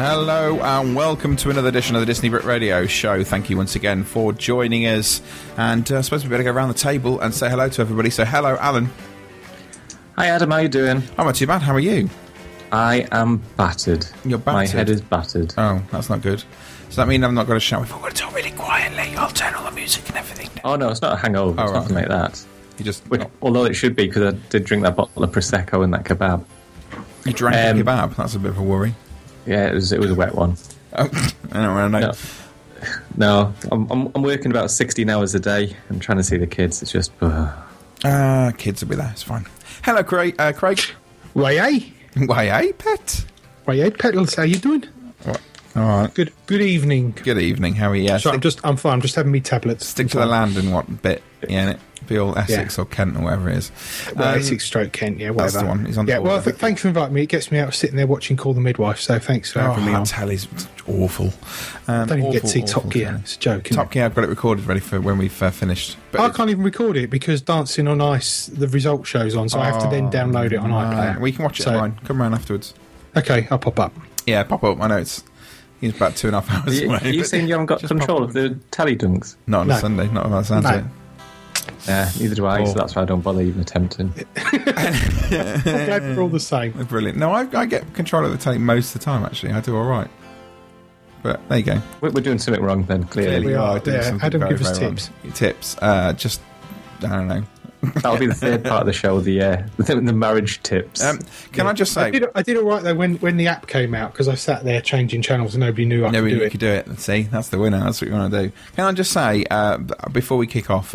Hello and welcome to another edition of the Disney Brit Radio Show. Thank you once again for joining us. And I suppose we better go around the table and say hello to everybody. So hello, Alan. Hi, Adam. How are you doing? I'm not too bad. How are you? I am battered. You're battered? My head is battered. Oh, that's not good. Does that mean I've not got to shout? We've all got to talk really quietly. I'll turn on the music and everything. Oh, no, it's not a hangover. It's nothing like that. You just... Although it should be, because I did drink that bottle of Prosecco and that kebab. You drank a kebab? That's a bit of a worry. Yeah, it was a wet one. Oh, I don't know. No, I'm working about 16 hours a day. I'm trying to see the kids. It's just... kids will be there. It's fine. Hello, Craig. Why, pet? Why, Petals, how you doing? What? All right. Good evening. Good evening. How are you? Yeah, I'm fine. I'm just having me tablets. Stick to the land and what bit. Yeah, it be all Essex or Kent or whatever it is. Essex stroke Kent, yeah, whatever. That's the one. He's on the border. Well, thanks for inviting me. It gets me out of sitting there watching Call the Midwife, so thanks for having me on. Telly's awful. I don't even get to see Top Gear. Telly. It's a joke. Top Gear, I've got it recorded ready for when we've finished. But I can't even record it because Dancing on Ice, the result show's on, so I have to then download it on iPlayer. We can watch it online. Come round afterwards. Okay, I'll pop up. Yeah, pop up. I know He's about 2.5 hours away. Are you saying you haven't got control of the tally dunks? Not on a Sunday, not on that Sunday. Yeah, neither do I, so that's why I don't bother even attempting. I'm glad we're all the same. Brilliant. No, I get control of the tally most of the time, actually. I do all right. But there you go. We're doing something wrong then, clearly. We are. Yeah, Adam, give us tips. Wrong. Tips. I don't know. That'll be the third part of the show, the marriage tips. I just say... I did all right, though, when the app came out, because I sat there changing channels and nobody knew I could do it. Nobody could do it. See, that's the winner. That's what you want to do. Can I just say, before we kick off,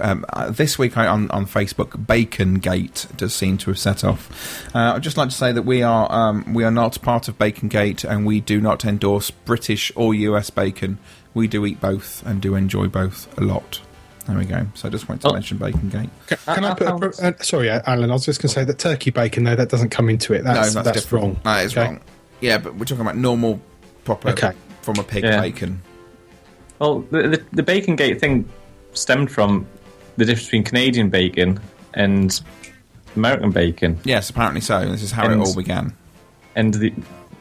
this week on Facebook, Bacongate does seem to have set off. I'd just like to say that we are not part of Bacongate, and we do not endorse British or US bacon. We do eat both and do enjoy both a lot. There we go. So I just wanted to mention Bacongate. Can I put sorry, Alan, I was just going to say that turkey bacon, though, that doesn't come into it. That's different. Wrong. That is wrong. Yeah, but we're talking about normal, proper, from a pig bacon. Well, the Bacongate thing stemmed from the difference between Canadian bacon and American bacon. Yes, apparently so. This is how it all began. And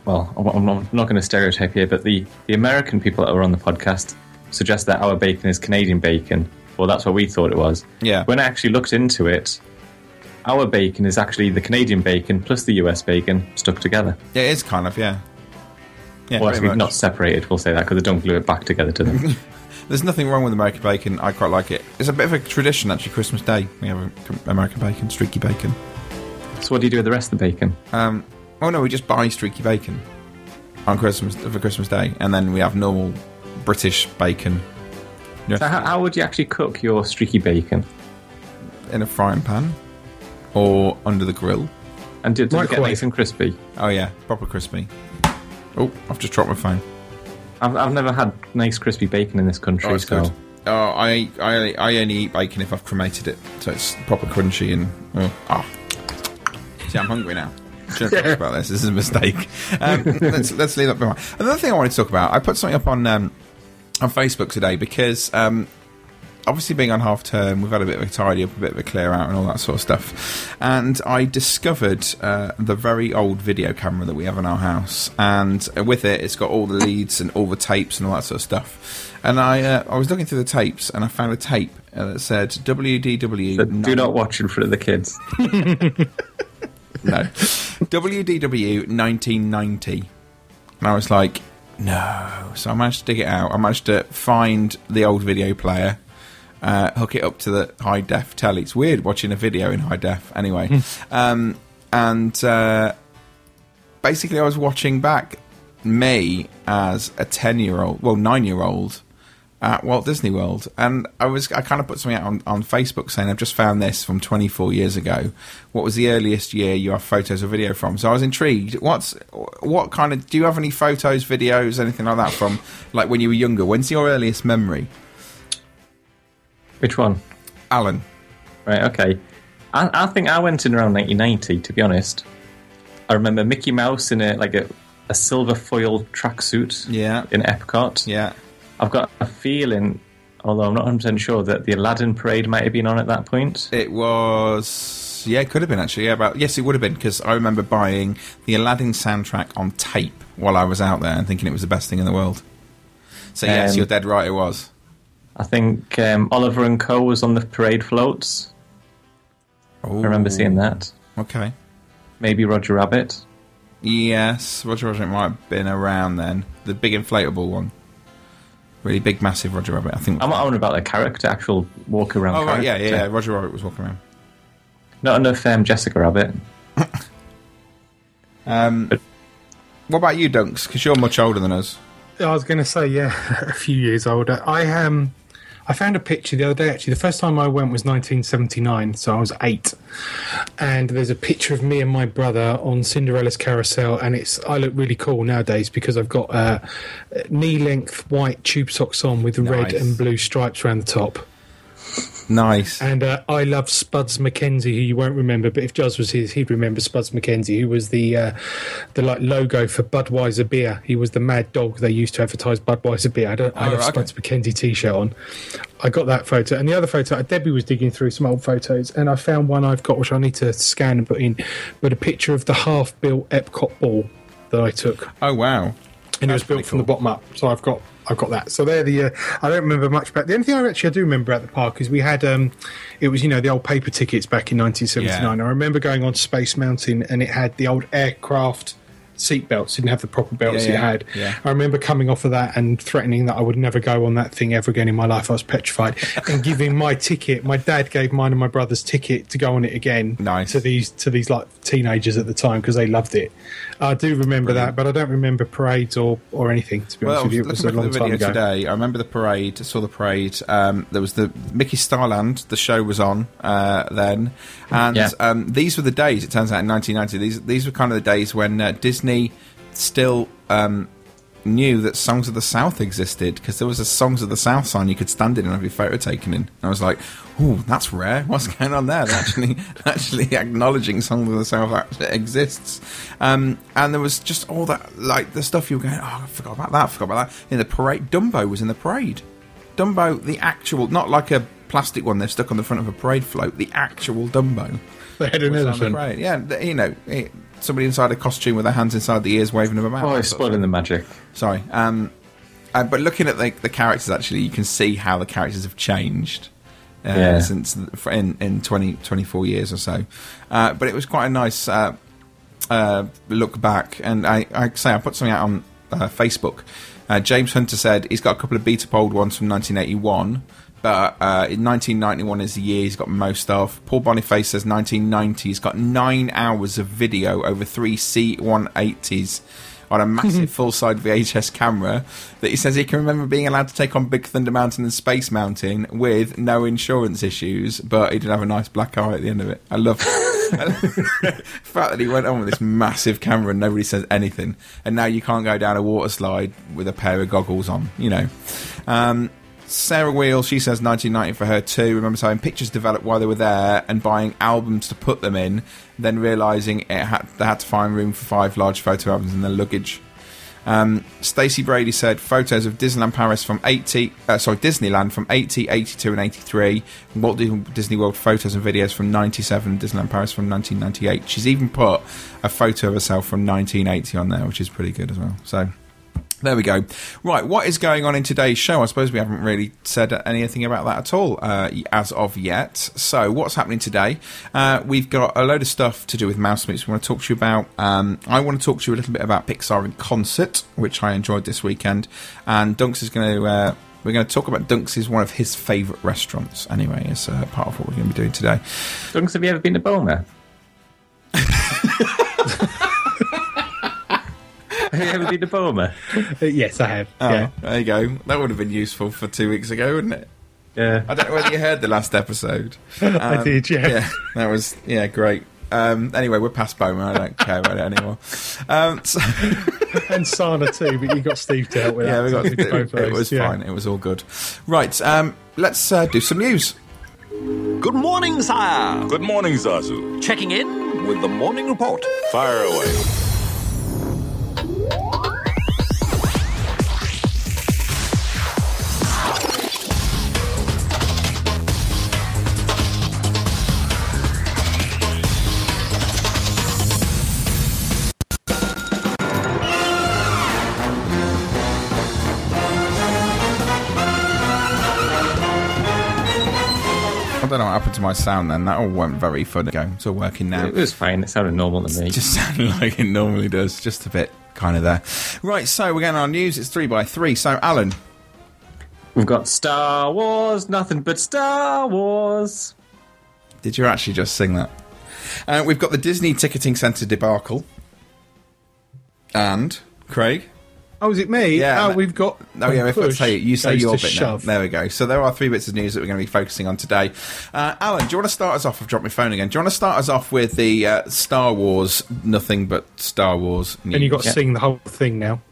I'm not going to stereotype here, but the American people that were on the podcast suggest that our bacon is Canadian bacon. Well, that's what we thought it was. Yeah. When I actually looked into it, our bacon is actually the Canadian bacon plus the US bacon stuck together. Yeah, it is kind of, yeah well, actually, not separated, we'll say that, because they don't glue it back together to them. There's nothing wrong with American bacon. I quite like it. It's a bit of a tradition, actually. Christmas Day, we have American bacon, streaky bacon. So what do you do with the rest of the bacon? We just buy streaky bacon on Christmas for Christmas Day, and then we have normal British bacon. So how would you actually cook your streaky bacon? In a frying pan or under the grill. And did it get nice and crispy? Oh yeah, proper crispy. Oh, I've just dropped my phone. I've never had nice crispy bacon in this country. Oh, it's good. I only eat bacon if I've cremated it, so it's proper crunchy and See, I'm hungry now. Shouldn't talk about this. This is a mistake. Let's leave that behind. Another thing I wanted to talk about. I put something up on Facebook today because obviously being on half term, we've had a bit of a tidy up, a bit of a clear out and all that sort of stuff, and I discovered the very old video camera that we have in our house, and with it's got all the leads and all the tapes and all that sort of stuff, and I was looking through the tapes and I found a tape that said WDW do not watch in front of the kids. No, WDW 1990, and I was like, no. So I managed to dig it out. I managed to find the old video player, hook it up to the high def telly. It's weird watching a video in high def anyway. And basically I was watching back me as a 9-year-old at Walt Disney World, and I kind of put something out on Facebook saying I've just found this from 24 years ago. What was the earliest year you have photos or video from? So I was intrigued. What kind of, do you have any photos, videos, anything like that from like when you were younger? When's your earliest memory? Which one? Alan. Right, okay. I think I went in around 1990, to be honest. I remember Mickey Mouse in a silver foil tracksuit in Epcot. Yeah. I've got a feeling, although I'm not 100% sure, that the Aladdin parade might have been on at that point. It was... Yeah, it could have been, actually. Yeah, yes, it would have been, because I remember buying the Aladdin soundtrack on tape while I was out there and thinking it was the best thing in the world. So, yes, you're dead right, it was. I think Oliver and Co. was on the parade floats. Ooh. I remember seeing that. Okay. Maybe Roger Rabbit. Yes, Roger Rabbit might have been around then. The big inflatable one. Really big, massive Roger Rabbit, I think. I'm not on about the character, actual walk-around character. Oh, yeah, Roger Rabbit was walking around. Not enough Jessica Rabbit. What about you, Dunks? Because you're much older than us. I was going to say, a few years older. I found a picture the other day, actually. The first time I went was 1979, so I was 8. And there's a picture of me and my brother on Cinderella's carousel, and I look really cool nowadays because I've got knee-length white tube socks on with red and blue stripes around the top. Nice. And I love Spuds McKenzie, who you won't remember, but if Juz was here, he'd remember Spuds McKenzie, who was the logo for Budweiser beer. He was the mad dog they used to advertise Budweiser beer. I had a Spuds McKenzie T-shirt on. I got that photo, and the other photo. Debbie was digging through some old photos, and I found one I've got which I need to scan and put in, but a picture of the half-built Epcot ball that I took. Oh wow! And it was built from the bottom up, so I've got that. So they're the... I don't remember much about... The only thing I do remember at the park is we had... it was, the old paper tickets back in 1979. Yeah. I remember going on Space Mountain and it had the old aircraft seat belts. It didn't have the proper belts it had. Yeah. I remember coming off of that and threatening that I would never go on that thing ever again in my life. I was petrified. And giving my ticket... My dad gave mine and my brother's ticket to go on it again. Nice. To these like, teenagers at the time because they loved it. I do remember that, but I don't remember parades or anything, to be honest with you. It was a long time ago. Today, I remember the parade, saw the parade. There was the Mickey Starland, the show was on then. And these were the days, it turns out, in 1990. These were kind of the days when Disney still knew that Songs of the South existed, because there was a Songs of the South sign you could stand in and have your photo taken in. And I was like, oh, that's rare. What's going on there? They're actually acknowledging Songs of the South actually exists. And there was just all that, like, the stuff you were going, oh, I forgot about that, In the parade, Dumbo was in the parade. Dumbo, the actual, not like a plastic one they've stuck on the front of a parade float, the actual Dumbo. They had an elephant. Yeah, somebody inside a costume with their hands inside the ears waving them about. Oh, it's spoiling the magic. Sorry. But looking at the characters, actually, you can see how the characters have changed. Since in 24 years or so, but it was quite a nice look back. And I say I put something out on Facebook. James Hunter said he's got a couple of beat up old ones from 1981, but in 1991 is the year he's got most of. Paul Boniface says 1990 he's got 9 hours of video over 3 C180s on a massive full-side VHS camera that he says he can remember being allowed to take on Big Thunder Mountain and Space Mountain with no insurance issues, but he did have a nice black eye at the end of it. I love the fact that he went on with this massive camera and nobody says anything, and now you can't go down a water slide with a pair of goggles on, Sarah Wheel, she says 1990 for her too. Remembers having pictures developed while they were there and buying albums to put them in, then realising they had to find room for 5 large photo albums in their luggage. Stacy Brady said photos of Disneyland from 80, 82 and 83, and Walt Disney World photos and videos from 97, Disneyland Paris from 1998. She's even put a photo of herself from 1980 on there, which is pretty good as well. So there we go. Right, what is going on in today's show? I suppose we haven't really said anything about that at all as of yet. So what's happening today? We've got a load of stuff to do with Mouse Meets we want to talk to you about. I want to talk to you a little bit about Pixar in Concert, which I enjoyed this weekend. And Dunks is going to... we're going to talk about Dunks is one of his favourite restaurants, anyway, as part of what we're going to be doing today. Dunks, have you ever been to Boma? you ever been to Bournemouth? Yes, I have. Oh, yeah. There you go. That would have been useful for 2 weeks ago, wouldn't it? Yeah. I don't know whether you heard the last episode. I did, yeah. Yeah, that was, yeah, great. Anyway, we're past Bowman. I don't care about it anymore. And Sana too, but you got Steve to help with that. Yeah, it was fine. It was all good. Right, let's do some news. Good morning, sire. Good morning, Zazu. Checking in with the morning report. Fire away. I don't know what happened to my sound then. That all went very fun again. It's all working now. It was fine. It sounded normal to me. It just sounded like it normally does. Just a bit kind of there. Right, so we're getting our news. It's 3x3. So, Alan. We've got Star Wars, nothing but Star Wars. Did you actually just sing that? We've got the Disney Ticketing Centre debacle. And, Craig. Oh, is it me? Yeah. Oh, we've got... Oh, yeah, we've got to tell you. You say your bit now. There we go. So there are three bits of news that we're going to be focusing on today. Alan, do you want to start us off? I've dropped my phone again. Do you want to start us off with the Star Wars, nothing but Star Wars news? And you've got to sing the whole thing now.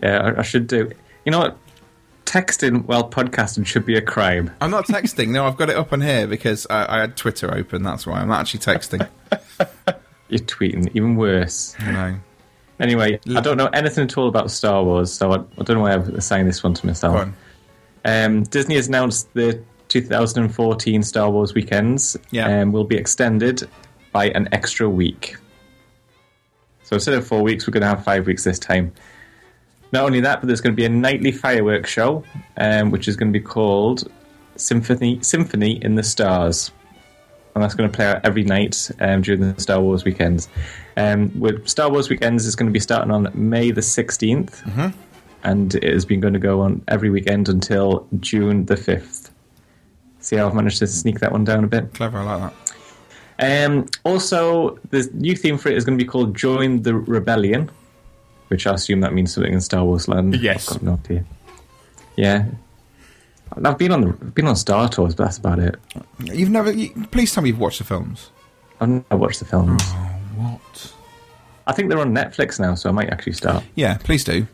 Yeah, I should do. You know what? Texting while podcasting should be a crime. I'm not texting. No, I've got it up on here because I had Twitter open. That's why. I'm not actually texting. You're tweeting. Even worse. I know. Anyway, I don't know anything at all about Star Wars, so I don't know why I've assigned this one to myself. Disney has announced the 2014 Star Wars Weekends will be extended by an extra week. So instead of 4 weeks, we're going to have 5 weeks this time. Not only that, but there's going to be a nightly fireworks show, which is going to be called Symphony in the Stars. And that's going to play out every night during the Star Wars Weekends. With Star Wars Weekends is going to be starting on May the 16th, and it has been going to go on every weekend until June the 5th. See how I've managed to sneak that one down a bit? Clever, I like that. Also, the new theme for it is going to be called Join the Rebellion, which I assume that means something in Star Wars land. Yes. I've got no idea. Yeah. I've been on Star Tours, but that's about it. You've never... please tell me you've watched the films. I've never watched the films. Oh, what? I think they're on Netflix now, so I might actually start. Yeah, please do.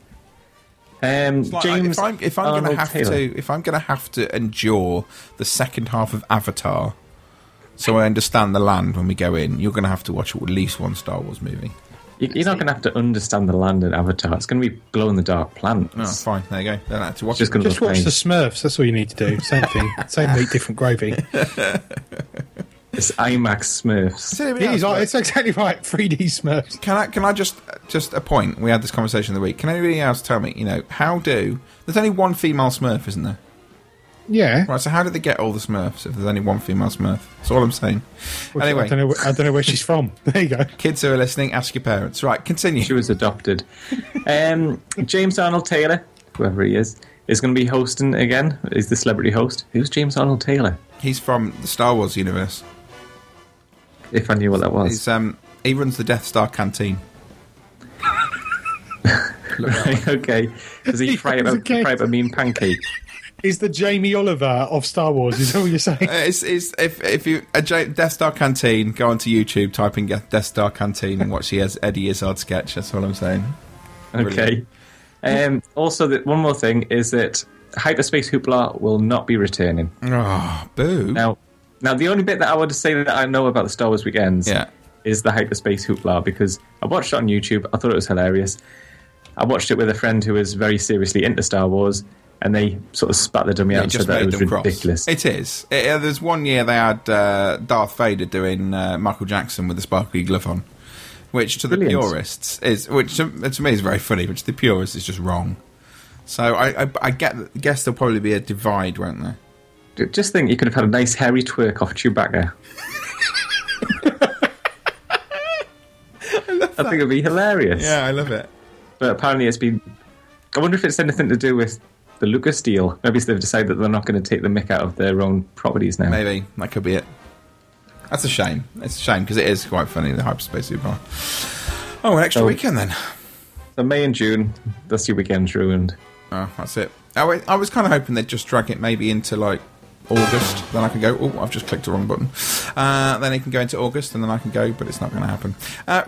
Like, James if I'm going to have to endure the second half of Avatar, so I understand the land when we go in, you're going to have to watch at least one Star Wars movie. You're not going to have to understand the land in Avatar. It's going to be glow-in-the-dark planets. Oh, fine. There you go. Don't have to watch it. Just watch the Smurfs. That's all you need to do. Same thing. Same meat, different gravy. It's IMAX Smurfs. It's exactly right. 3D Smurfs. Can I just a point? We had this conversation of the week. Can anybody else tell me, there's only one female Smurf, isn't there? Yeah. Right, so how did they get all the Smurfs if there's only one female Smurf? That's all I'm saying. Well, anyway. I don't know where she's from. There you go. Kids who are listening, ask your parents. Right, continue. She was adopted. James Arnold Taylor, whoever he is going to be hosting again. He's the celebrity host. Who's James Arnold Taylor? He's from the Star Wars universe. If I knew what that was. He runs the Death Star canteen. Right, okay. Does he fry up a mean pancake? Is the Jamie Oliver of Star Wars, is that what you're saying? If you Death Star Canteen, go onto YouTube, type in Death Star Canteen and watch the Eddie Izzard sketch, that's all I'm saying. Brilliant. Okay. Also, one more thing is that Hyperspace Hoopla will not be returning. Oh, boo. Now, the only bit that I would say that I know about the Star Wars Weekends is the Hyperspace Hoopla, because I watched it on YouTube, I thought it was hilarious. I watched it with a friend who was very seriously into Star Wars, and they sort of spat the dummy out and said that it was ridiculous. It is. There's one year they had Darth Vader doing Michael Jackson with a sparkly glove on, which to the purists is, which to me is very funny, which to the purists is just wrong. So I guess there'll probably be a divide, won't there? Just think, you could have had a nice hairy twerk off Chewbacca. I think it'd be hilarious. Yeah, I love it. But apparently it's been... I wonder if it's anything to do with the Lucas deal. Maybe they've decided that they're not going to take the mick out of their own properties now. Maybe. That could be it. That's a shame. It's a shame because it is quite funny, the Hyperspace Super. Oh, an extra weekend then. the May and June, that's your weekend's ruined. Oh, that's it. I was kind of hoping they'd just drag it maybe into like August, then I can go, oh, I've just clicked the wrong button. Then it can go into August, and then I can go, but it's not going to happen.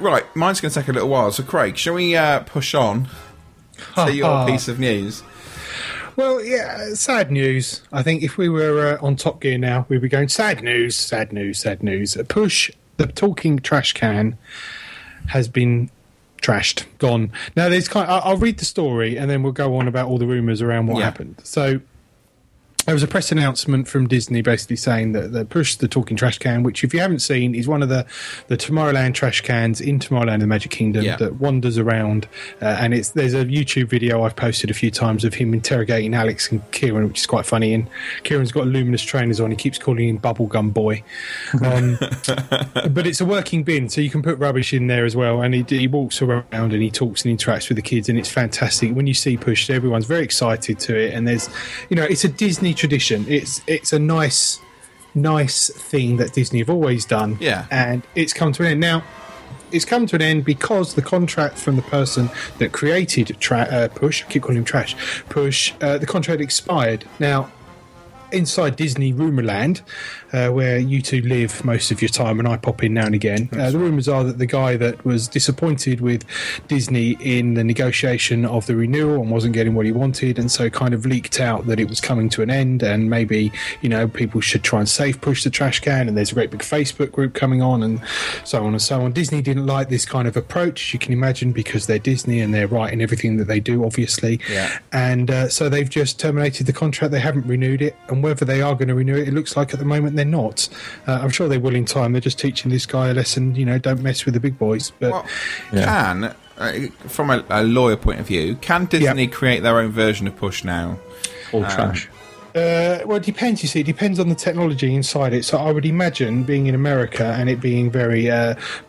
Right, mine's going to take a little while. So, Craig, shall we push on to your piece of news? Well, yeah, sad news. I think if we were on Top Gear now, we'd be going, sad news, sad news, sad news. Push, the talking trash can, has been trashed, gone. Now, there's kind of, I'll read the story, and then we'll go on about all the rumours around what happened. So... there was a press announcement from Disney basically saying that they pushed the talking trash can, which, if you haven't seen, is one of the Tomorrowland trash cans in Tomorrowland, the Magic Kingdom, that wanders around. And it's there's a YouTube video I've posted a few times of him interrogating Alex and Kieran, which is quite funny. And Kieran's got luminous trainers on. He keeps calling him Bubblegum Boy. But it's a working bin, so you can put rubbish in there as well. And he walks around and he talks and interacts with the kids, and it's fantastic. When you see Push, everyone's very excited to it. And there's, you know, it's a Disney tradition. It's a nice thing that Disney have always done, and it's come to an end now. It's come to an end because the contract from the person that created Push, I keep calling him Trash Push, the contract expired. Now, inside Disney rumour land, where you two live most of your time, and I pop in now and again, the rumours are that the guy that was disappointed with Disney in the negotiation of the renewal and wasn't getting what he wanted, and so kind of leaked out that it was coming to an end, and maybe, you know, people should try and save Push the Trash Can, and there's a great big Facebook group coming on, and so on and so on. Disney didn't like this kind of approach, you can imagine, because they're Disney and they're right in everything that they do, obviously, and so they've just terminated the contract. They haven't renewed it, and whether they are going to renew it, it looks like at the moment they're not. I'm sure they will in time. They're just teaching this guy a lesson, you know, don't mess with the big boys. But from a lawyer point of view, can Disney create their own version of Push now? All trash. Well, it depends, you see. It depends on the technology inside it. So I would imagine, being in America and it being very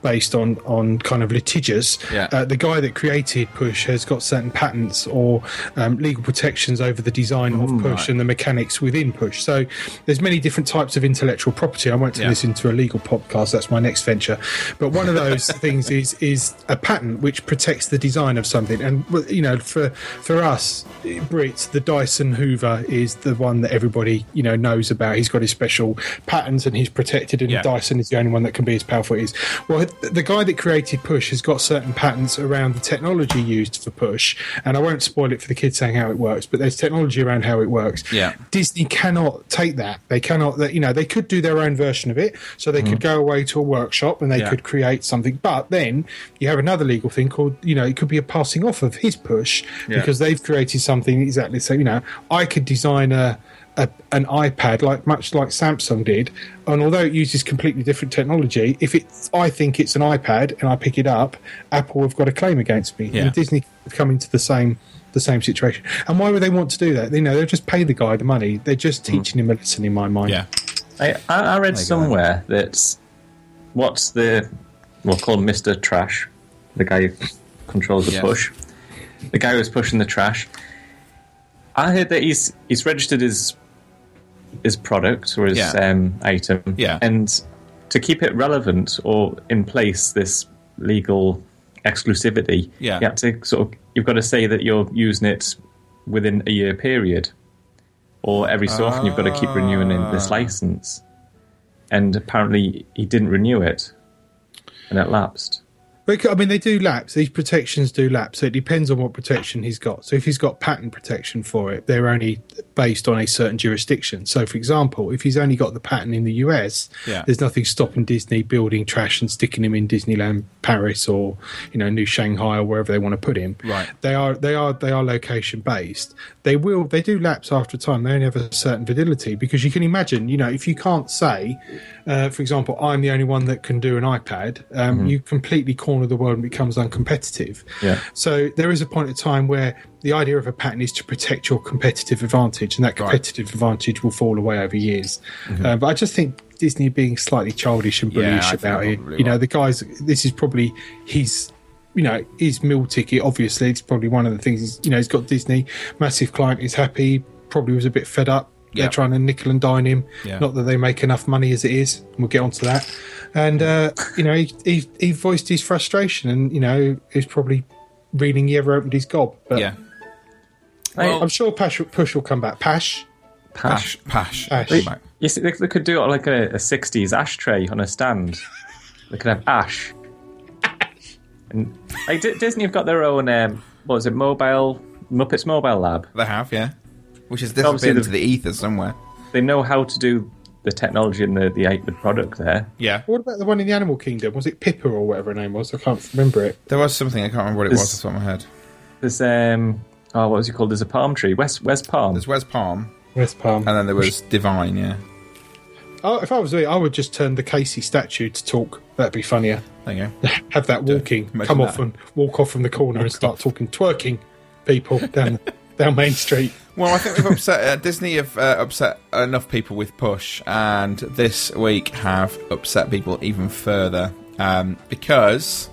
based on kind of litigious, the guy that created Push has got certain patents or legal protections over the design of Push and the mechanics within Push. So there's many different types of intellectual property. I won't turn this into a legal podcast. That's my next venture. But one of those things is a patent which protects the design of something. And, you know, for us Brits, the Dyson Hoover is the one that everybody, you know, knows about. He's got his special patterns and he's protected, and Dyson is the only one that can be as powerful as it is. Well, the guy that created Push has got certain patents around the technology used for Push, and I won't spoil it for the kids saying how it works, but there's technology around how it works. Disney cannot take that. They cannot, you know, they could do their own version of it, so they could go away to a workshop and they could create something, but then you have another legal thing called, you know, it could be a passing off of his Push because they've created something exactly the same. You know, I could design an iPad, like much like Samsung did, and although it uses completely different technology, if I think it's an iPad and I pick it up, Apple have got a claim against me. And Disney have come into the same situation. And why would they want to do that? You know, they'll just pay the guy the money. They're just teaching him a lesson, in my mind. I read somewhere that we'll call him Mr. Trash, the guy who controls the Push, the guy who's pushing the trash. I heard that he's registered his product or his item, and to keep it relevant or in place, this legal exclusivity, you have to you've got to say that you're using it within a year period, or every so often you've got to keep renewing this license. And apparently, he didn't renew it, and it lapsed. I mean, they do lapse. These protections do lapse. So it depends on what protection he's got. So if he's got patent protection for it, they're only based on a certain jurisdiction. So, for example, if he's only got the patent in the US, there's nothing stopping Disney building trash and sticking him in Disneyland Paris or, you know, New Shanghai or wherever they want to put him. Right. They are location based. They do lapse after a time. They only have a certain validity, because you can imagine, you know, if you can't say, for example, I'm the only one that can do an iPad, you completely corner the world and becomes uncompetitive. So there is a point of time where the idea of a patent is to protect your competitive advantage, and that competitive advantage will fall away over years. But I just think Disney being slightly childish and bullish about it. You know, the guys, this is probably his... you know, his meal ticket, obviously. It's probably one of the things, you know, he's got Disney, massive client, he's happy, probably was a bit fed up. They're trying to nickel and dine him. Not that they make enough money as it is. We'll get onto that. And, you know, he voiced his frustration, and, you know, he's probably reading he ever opened his gob. But yeah. Well, I'm sure Push will come back. Pash. Yes, they could do it like a 60s ashtray on a stand. They could have Ash. And like Disney have got their own, what is it, Muppets Mobile Lab? They have, yeah. Which has disappeared into the ether somewhere. They know how to do the technology and the product there. Yeah. What about the one in the Animal Kingdom? Was it Pippa or whatever her name was? I can't remember it. There was something, I can't remember what it was off the top of my head. There's, what was it called? There's a palm tree. West Palm. There's West Palm. And then there was Divine, yeah. Oh, if I was there, I would just turn the Casey statue to talk. That'd be funnier. There you go. Have that walking. Come off and walk off from the corner and start talking, twerking people down Main Street. Well, I think we've Disney have upset enough people with Push, and this week have upset people even further because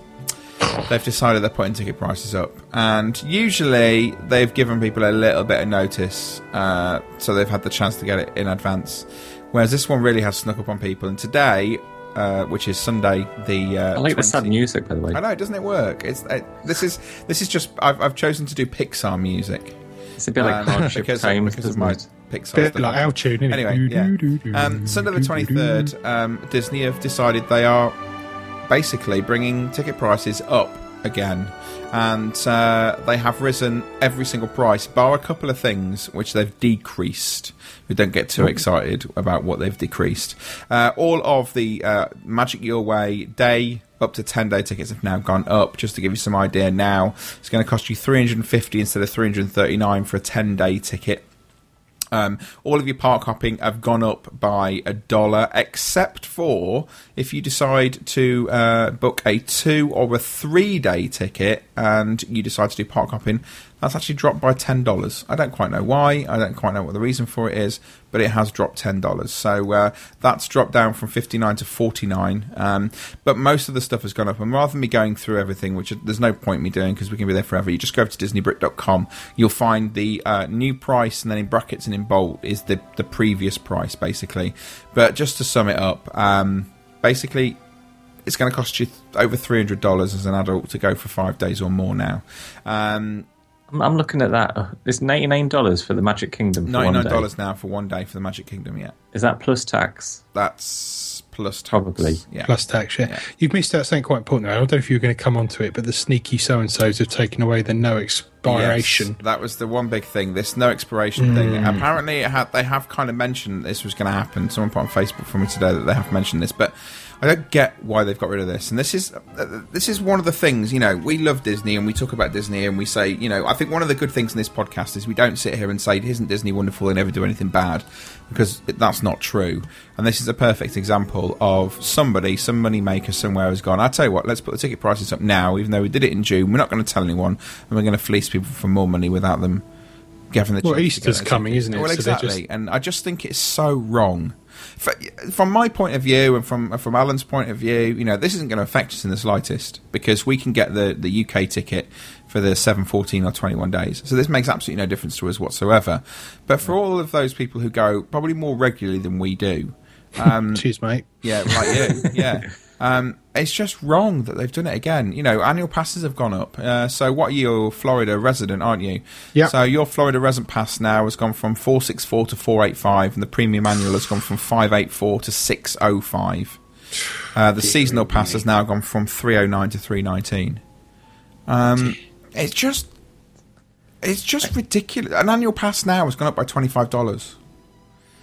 they've decided they're putting ticket prices up. And usually they've given people a little bit of notice, so they've had the chance to get it in advance. Whereas this one really has snuck up on people. And today, which is Sunday, the I like the sad music, by the way. I know, doesn't it work? This is just I've chosen to do Pixar music. It's a bit like because of my Pixar. Bit like our tune, isn't it? Anyway, yeah. Sunday the 23rd, Disney have decided they are basically bringing ticket prices up again, and they have risen every single price, bar a couple of things which they've decreased. We don't get too excited about what they've decreased. All of the Magic Your Way day up to 10-day tickets have now gone up. Just to give you some idea now, it's going to cost you $350 instead of $339 for a 10-day ticket. All of your park hopping have gone up by $1, except for if you decide to book a 2 or a 3-day ticket and you decide to do park hopping, that's actually dropped by $10. I don't quite know why. I don't quite know what the reason for it is, but it has dropped $10. So that's dropped down from $59 to $49. But most of the stuff has gone up. And rather than me going through everything, which there's no point me doing because we can be there forever, you just go over to DisneyBrit.com. You'll find the new price, and then in brackets and in bold is the previous price, basically. But just to sum it up, basically, it's going to cost you over $300 as an adult to go for 5 days or more now. I'm looking at that. It's $99 for the Magic Kingdom. For $99 now for 1 day for the Magic Kingdom. Yeah, is that plus tax? That's plus tax. Probably. Yeah. Plus tax. Yeah. You've missed out something quite important. I don't know if you were going to come onto it, but the sneaky so-and-sos have taken away the no expiration. Yes, that was the one big thing. This no expiration thing. Apparently, they have kind of mentioned this was going to happen. Someone put on Facebook for me today that they have mentioned this, but I don't get why they've got rid of this. And this is one of the things, you know, we love Disney and we talk about Disney and we say, you know, I think one of the good things in this podcast is we don't sit here and say, isn't Disney wonderful, they never do anything bad, because that's not true. And this is a perfect example of some money maker somewhere has gone, I tell you what, let's put the ticket prices up now, even though we did it in June, we're not going to tell anyone, and we're going to fleece people for more money without them giving the chance. Well, Easter's coming, isn't it? Well, exactly. So and I just think it's so wrong. From my point of view and from Alan's point of view, you know, this isn't going to affect us in the slightest because we can get the UK ticket for the 7, 14 or 21 days. So this makes absolutely no difference to us whatsoever. But for all of those people who go probably more regularly than we do. Cheers, mate. Yeah, like you. Yeah. It's just wrong that they've done it again. You know, annual passes have gone up. So what, you're Florida resident, aren't you? Yeah. So your Florida resident pass now has gone from $464 to $485, and the premium annual has gone from $584 to $605. The seasonal pass has now gone from $309 to $319. It's just ridiculous. An annual pass now has gone up by $25.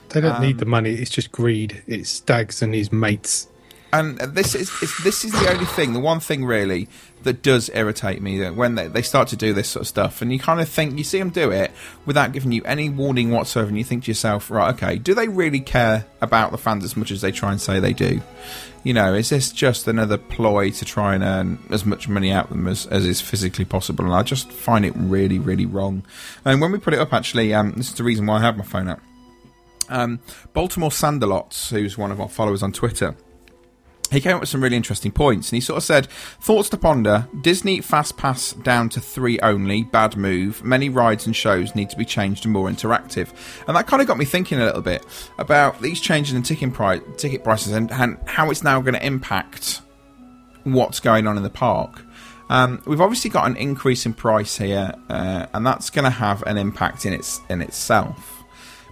They don't need the money. It's just greed. It's Stags and his mates. And this is the only thing, the one thing really that does irritate me, that when they start to do this sort of stuff, and you kind of think, you see them do it without giving you any warning whatsoever, and you think to yourself, right, okay, do they really care about the fans as much as they try and say they do? You know, is this just another ploy to try and earn as much money out of them as is physically possible? And I just find it really, really wrong. And when we put it up, actually, this is the reason why I have my phone up. Baltimore Sandalots, who's one of our followers on Twitter, he came up with some really interesting points, and he sort of said, thoughts to ponder, Disney Fast Pass down to 3 only, bad move, many rides and shows need to be changed and more interactive. And that kind of got me thinking a little bit about these changes in ticket prices and how it's now going to impact what's going on in the park. We've obviously got an increase in price here, and that's going to have an impact in itself.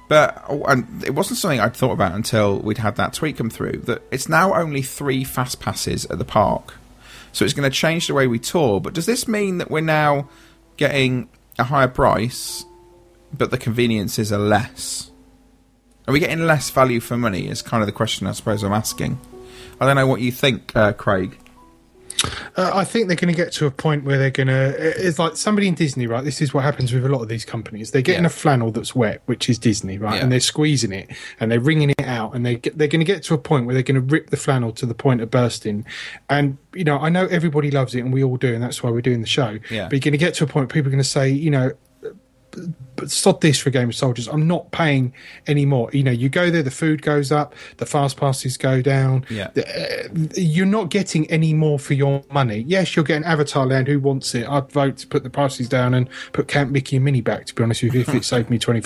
But and it wasn't something I'd thought about until we'd had that tweet come through, that it's now only 3 fast passes at the park. So it's going to change the way we tour. But does this mean that we're now getting a higher price, but the conveniences are less? Are we getting less value for money is kind of the question I suppose I'm asking. I don't know what you think, Craig. I think they're going to get to a point where they're going to... It's like somebody in Disney, right? This is what happens with a lot of these companies. They're getting a flannel that's wet, which is Disney, right? Yeah. And they're squeezing it and they're wringing it out, and they're going to get to a point where they're going to rip the flannel to the point of bursting. And, you know, I know everybody loves it and we all do, and that's why we're doing the show. Yeah. But you're going to get to a point where people are going to say, you know... But sod this for a game of soldiers. I'm not paying any more. You know, you go there, the food goes up, the fast passes go down. Yeah. You're not getting any more for your money. Yes, you're getting Avatar Land. Who wants it? I'd vote to put the prices down and put Camp Mickey and Minnie back, to be honest with you, if it saved me $25.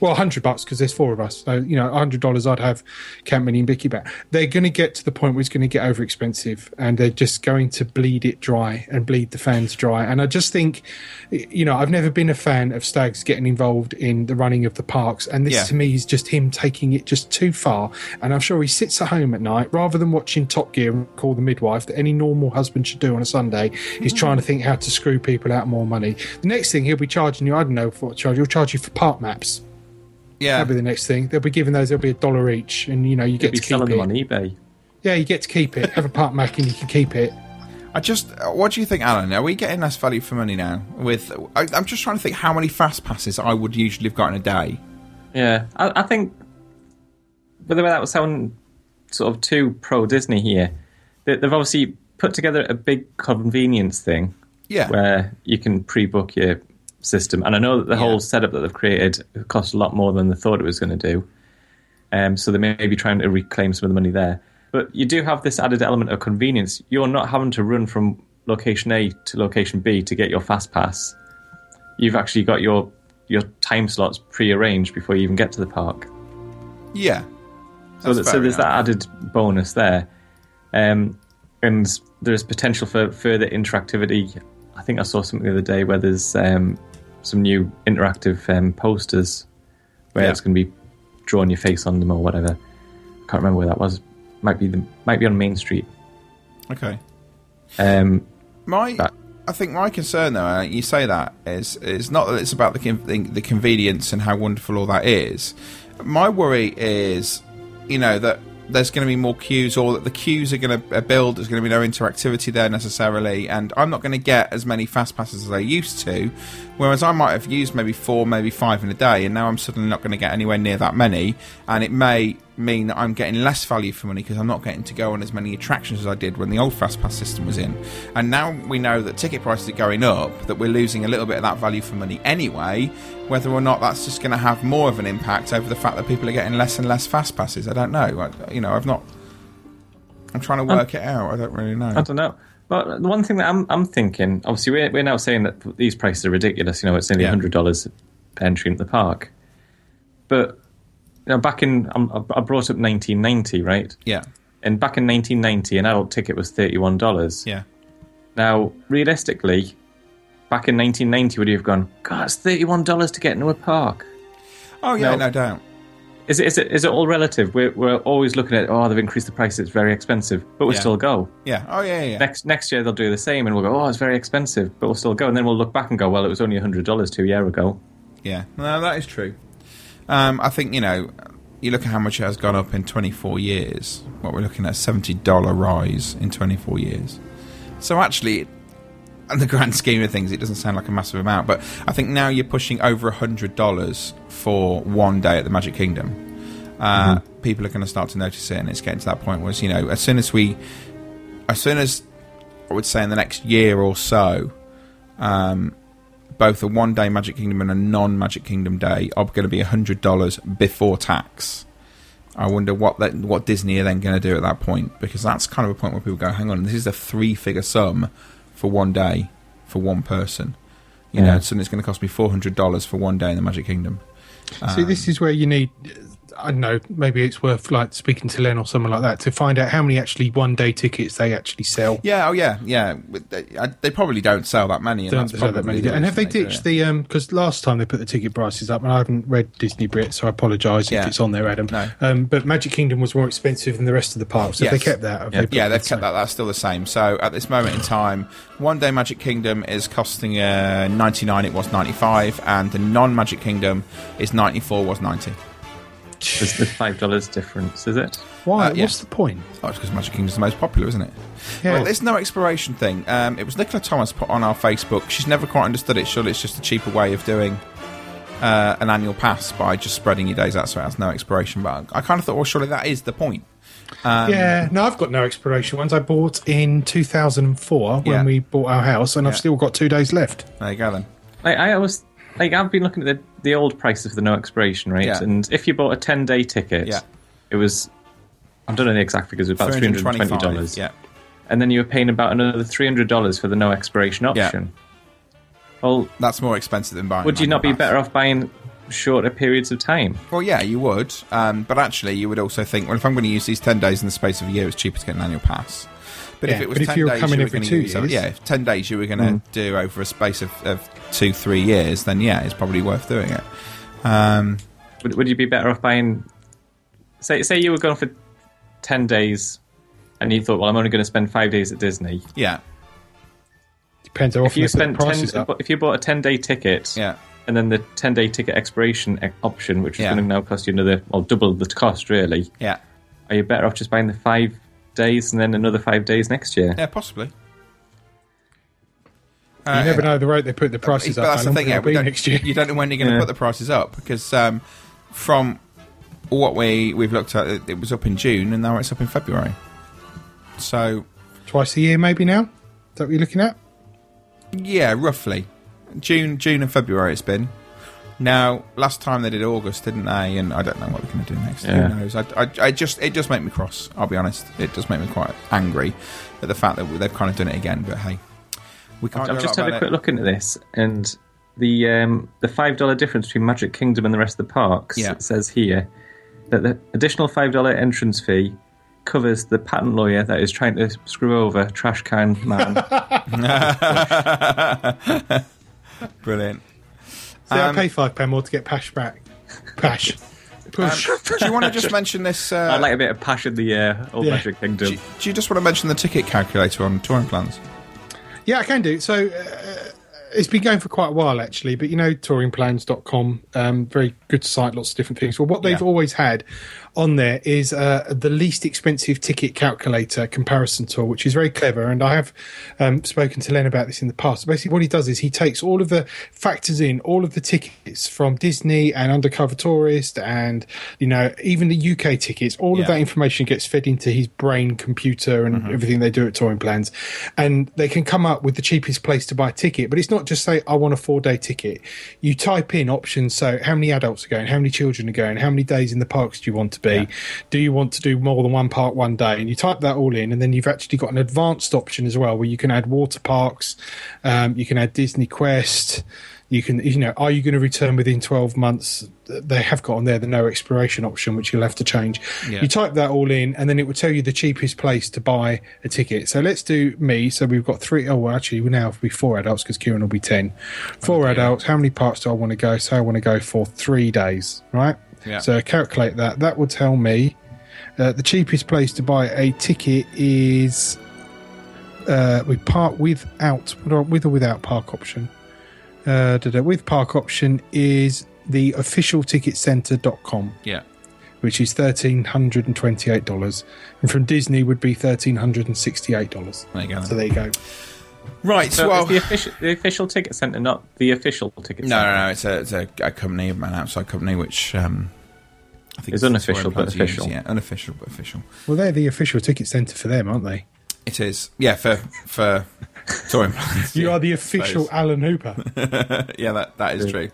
Well, $100 because there's 4 of us. So, you know, $100 I'd have Camp Minnie and Mickey back. They're going to get to the point where it's going to get over expensive, and they're just going to bleed it dry and bleed the fans dry. And I just think, you know, I've never been a fan of Stags getting involved in the running of the parks, and this to me is just him taking it just too far. And I'm sure he sits at home at night rather than watching Top Gear and Call the Midwife that any normal husband should do on a Sunday. He's trying to think how to screw people out more money. The next thing he'll be charging you, I don't know what charge, he'll charge you for park maps. Yeah, that'll be the next thing. They'll be giving those. They'll be $1 each, and you know you get to keep selling them on eBay. Yeah, you get to keep it. Have a park map and you can keep it. What do you think, Alan? Are we getting less value for money now? I'm just trying to think how many fast passes I would usually have got in a day. Yeah, I think, but without sounding sort of too pro-Disney here, they've obviously put together a big convenience thing where you can pre-book your system. And I know that the whole setup that they've created cost a lot more than they thought it was going to do. So they may be trying to reclaim some of the money there. But you do have this added element of convenience. You're not having to run from location A to location B to get your fast pass. You've actually got your time slots pre-arranged before you even get to the park. Yeah. So there's that added bonus there. And there's potential for further interactivity. I think I saw something the other day where there's some new interactive posters where it's going to be drawing your face on them or whatever. I can't remember where that was. Might be on Main Street. Okay. I think my concern though, you say that, is not that it's about the convenience and how wonderful all that is. My worry is, you know, that there's going to be more queues, or that the queues are going to build. There's going to be no interactivity there necessarily, and I'm not going to get as many fast passes as I used to. Whereas I might have used maybe 4, maybe 5 in a day, and now I'm suddenly not going to get anywhere near that many, and it may mean that I'm getting less value for money because I'm not getting to go on as many attractions as I did when the old fast pass system was in. And now we know that ticket prices are going up, that we're losing a little bit of that value for money anyway. Whether or not that's just going to have more of an impact over the fact that people are getting less and less fast passes, I don't know. I'm trying to work it out. I don't really know. I don't know. But the one thing that I'm thinking, obviously we're now saying that these prices are ridiculous. You know, it's nearly $100 per entry into the park. But you know, back in, I brought up 1990, right? Yeah. And back in 1990, an adult ticket was $31. Yeah. Now, realistically, back in 1990, would you have gone, God, it's $31 to get into a park? Oh, yeah, no doubt. Is it all relative? We're always looking at, they've increased the price, it's very expensive, but we'll still go. Yeah, oh, yeah. Next year they'll do the same, and we'll go, it's very expensive, but we'll still go. And then we'll look back and go, well, it was only $100 2 years ago. Yeah, no, that is true. I think, you know, you look at how much it has gone up in 24 years. What we're looking at, a $70 rise in 24 years. So actually, in the grand scheme of things, it doesn't sound like a massive amount, but I think now you're pushing over $100 for one day at the Magic Kingdom. People are going to start to notice it, and it's getting to that point where, you know, as soon as I would say in the next year or so, both a one-day Magic Kingdom and a non-Magic Kingdom day are going to be $100 before tax. I wonder what Disney are then going to do at that point, because that's kind of a point where people go, hang on, this is a 3-figure sum for one day for one person. You know, suddenly it's going to cost me $400 for one day in the Magic Kingdom. See, this is where you need... I don't know, maybe it's worth like speaking to Len or someone like that to find out how many actually one-day tickets they actually sell. Yeah, oh yeah, yeah. They probably don't sell that many. And, that's that many. And have they ditched the... Because last time they put the ticket prices up, and I haven't read Disney Brit, so I apologise if it's on there, Adam. No. But Magic Kingdom was more expensive than the rest of the parks. Have they kept that? They've kept that. That's still the same. So at this moment in time, one-day Magic Kingdom is costing $99, it was $95, and the non-Magic Kingdom is $94, was $90. There's the $5 difference, is it? Why? What's the point? Oh, it's because Magic Kingdom is the most popular, isn't it? Yeah. Well, there's no expiration thing. It was Nicola Thomas put on our Facebook. She's never quite understood it. Surely it's just a cheaper way of doing an annual pass by just spreading your days out so it has no expiration. But I kind of thought, well, surely that is the point. No, I've got no expiration ones. I bought in 2004 when we bought our house, and I've still got 2 days left. There you go, then. I've been looking at the old prices for the no expiration rate, and if you bought a 10-day ticket, it was, I don't know the exact figures, it was about $320. Yeah. And then you were paying about another $300 for the no expiration option. Yeah. Well, that's more expensive than buying. Would you not be better off buying shorter periods of time? Well, yeah, you would. But actually, you would also think, well, if I'm going to use these 10 days in the space of a year, it's cheaper to get an annual pass. But if it was 10 days, coming every 2 years, if 10 days you were going to do over a space of 2-3 years, then it's probably worth doing it. Would you be better off buying? Say you were going for 10 days, and you thought, well, I'm only going to spend 5 days at Disney. Yeah, depends how often you spend. If you bought a 10-day ticket, and then the 10-day ticket expiration option, which is going to now cost you another, well, double the cost really. Yeah, are you better off just buying the 5 days and then another 5 days next year? Yeah, possibly. You never know the rate they put the prices up. That's the thing, next year. You don't know when you're going to put the prices up, because from what we've looked at, it was up in June and now it's up in February. So twice a year maybe now? Is that what you're looking at? Yeah, roughly. June and February it's been. Now, last time they did August, didn't they? And I don't know what they're going to do next. Yeah. Who knows? It just made me cross, I'll be honest. It does make me quite angry at the fact that they've kind of done it again. But hey, we can't. I've just had a quick look into this, and the $5 difference between Magic Kingdom and the rest of the parks says here that the additional $5 entrance fee covers the patent lawyer that is trying to screw over trash can man. Brilliant. See, I pay £5 more to get Pash back. Pash. Push. Do you want to just mention this? I'd like a bit of Pash in the Old Magic Kingdom. Do you just want to mention the ticket calculator on Touring Plans? Yeah, I can do. So it's been going for quite a while, actually. But, you know, touringplans.com, very good site, lots of different things. Well, what they've always had on there is the least expensive ticket calculator comparison tool, which is very clever. And I have spoken to Len about this in the past. Basically, what he does is he takes all of the factors in, all of the tickets from Disney and Undercover Tourist and, you know, even the UK tickets, all of that information gets fed into his brain computer and everything they do at Touring Plans. And they can come up with the cheapest place to buy a ticket. But it's not just say, I want a 4-day ticket. You type in options. So how many adults are going? How many children are going? How many days in the parks do you want to be? Yeah. Do you want to do more than one park one day? And you type that all in, and then you've actually got an advanced option as well, where you can add water parks, you can add Disney Quest, you can, you know, are you going to return within 12 months? They have got on there the no expiration option, which you'll have to change. Yeah. You type that all in, and then it will tell you the cheapest place to buy a ticket. So let's do me. So we've got three. Oh, well, actually, we now have to be 4 adults because Kieran will be 10. 4 adults. How many parks do I want to go? So I want to go for 3 days, right? Yeah. So calculate that. That will tell me the cheapest place to buy a ticket is we part without, with or without park option. With park option is the officialticketcenter.com. Yeah. Which is $1,328, and from Disney would be $1,368. There you go. So there you go. Right, so well, the official ticket centre, not the official ticket centre. No, it's a company, an outside company, which I think is unofficial but official. Yeah, unofficial but official. Well, they're the official ticket centre for them, aren't they? It is, yeah, for Touring Plans. You are the official Alan Hooper. Yeah, that is true.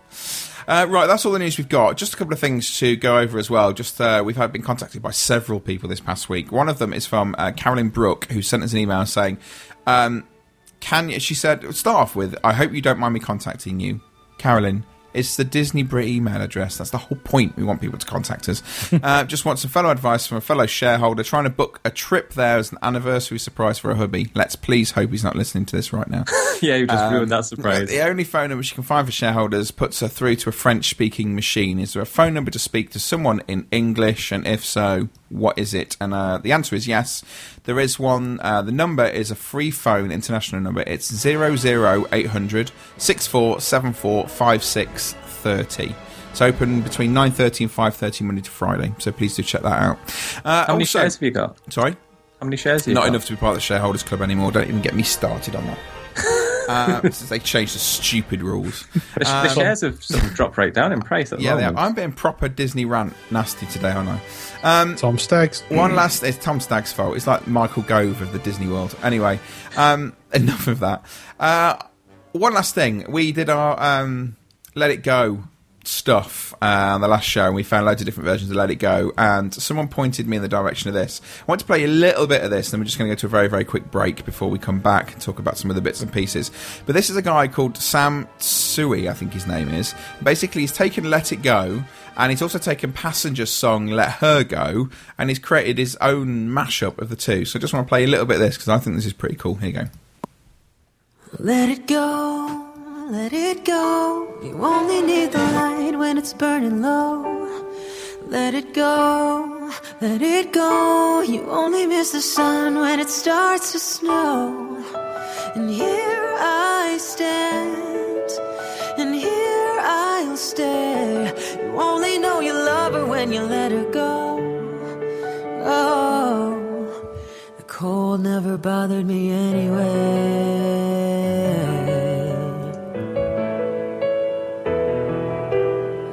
Right, that's all the news we've got. Just a couple of things to go over as well. Just we've been contacted by several people this past week. One of them is from Carolyn Brooke, who sent us an email saying, she said, start off with, I hope you don't mind me contacting you, Carolyn. It's the Disney Brit email address. That's the whole point. We want people to contact us. Just want some fellow advice from a fellow shareholder trying to book a trip there as an anniversary surprise for a hubby. Let's please hope he's not listening to this right now. Yeah, you just ruined that surprise. The only phone number she can find for shareholders puts her through to a French-speaking machine. Is there a phone number to speak to someone in English? And if so, what is it? And the answer is yes. There is one. The number is a free phone, international number. It's 00800 647456. 30. It's open between 9:30 and 5:30 Monday to Friday, so please do check that out. How many shares have you got? Sorry? How many shares have you got? Not enough to be part of the shareholders club anymore. Don't even get me started on that. Since they changed the stupid rules. The shares have sort of dropped right down in price at the moment. I'm being proper Disney rant nasty today, aren't I? Tom Staggs. It's Tom Staggs' fault. It's like Michael Gove of the Disney World. Anyway, enough of that. One last thing. We did our... Let It Go stuff on the last show, and we found loads of different versions of Let It Go, and someone pointed me in the direction of this. I want to play a little bit of this, and then we're just going to go to a very, very quick break before we come back and talk about some of the bits and pieces. But this is a guy called Sam Tsui, I think his name is. Basically, he's taken Let It Go, and he's also taken Passenger's song Let Her Go, and he's created his own mashup of the two. So I just want to play a little bit of this, because I think this is pretty cool. Here you go. Let it go. Let it go, you only need the light when it's burning low. Let it go, you only miss the sun when it starts to snow. And here I stand, and here I'll stare. You only know you love her when you let her go. Oh, the cold never bothered me anyway.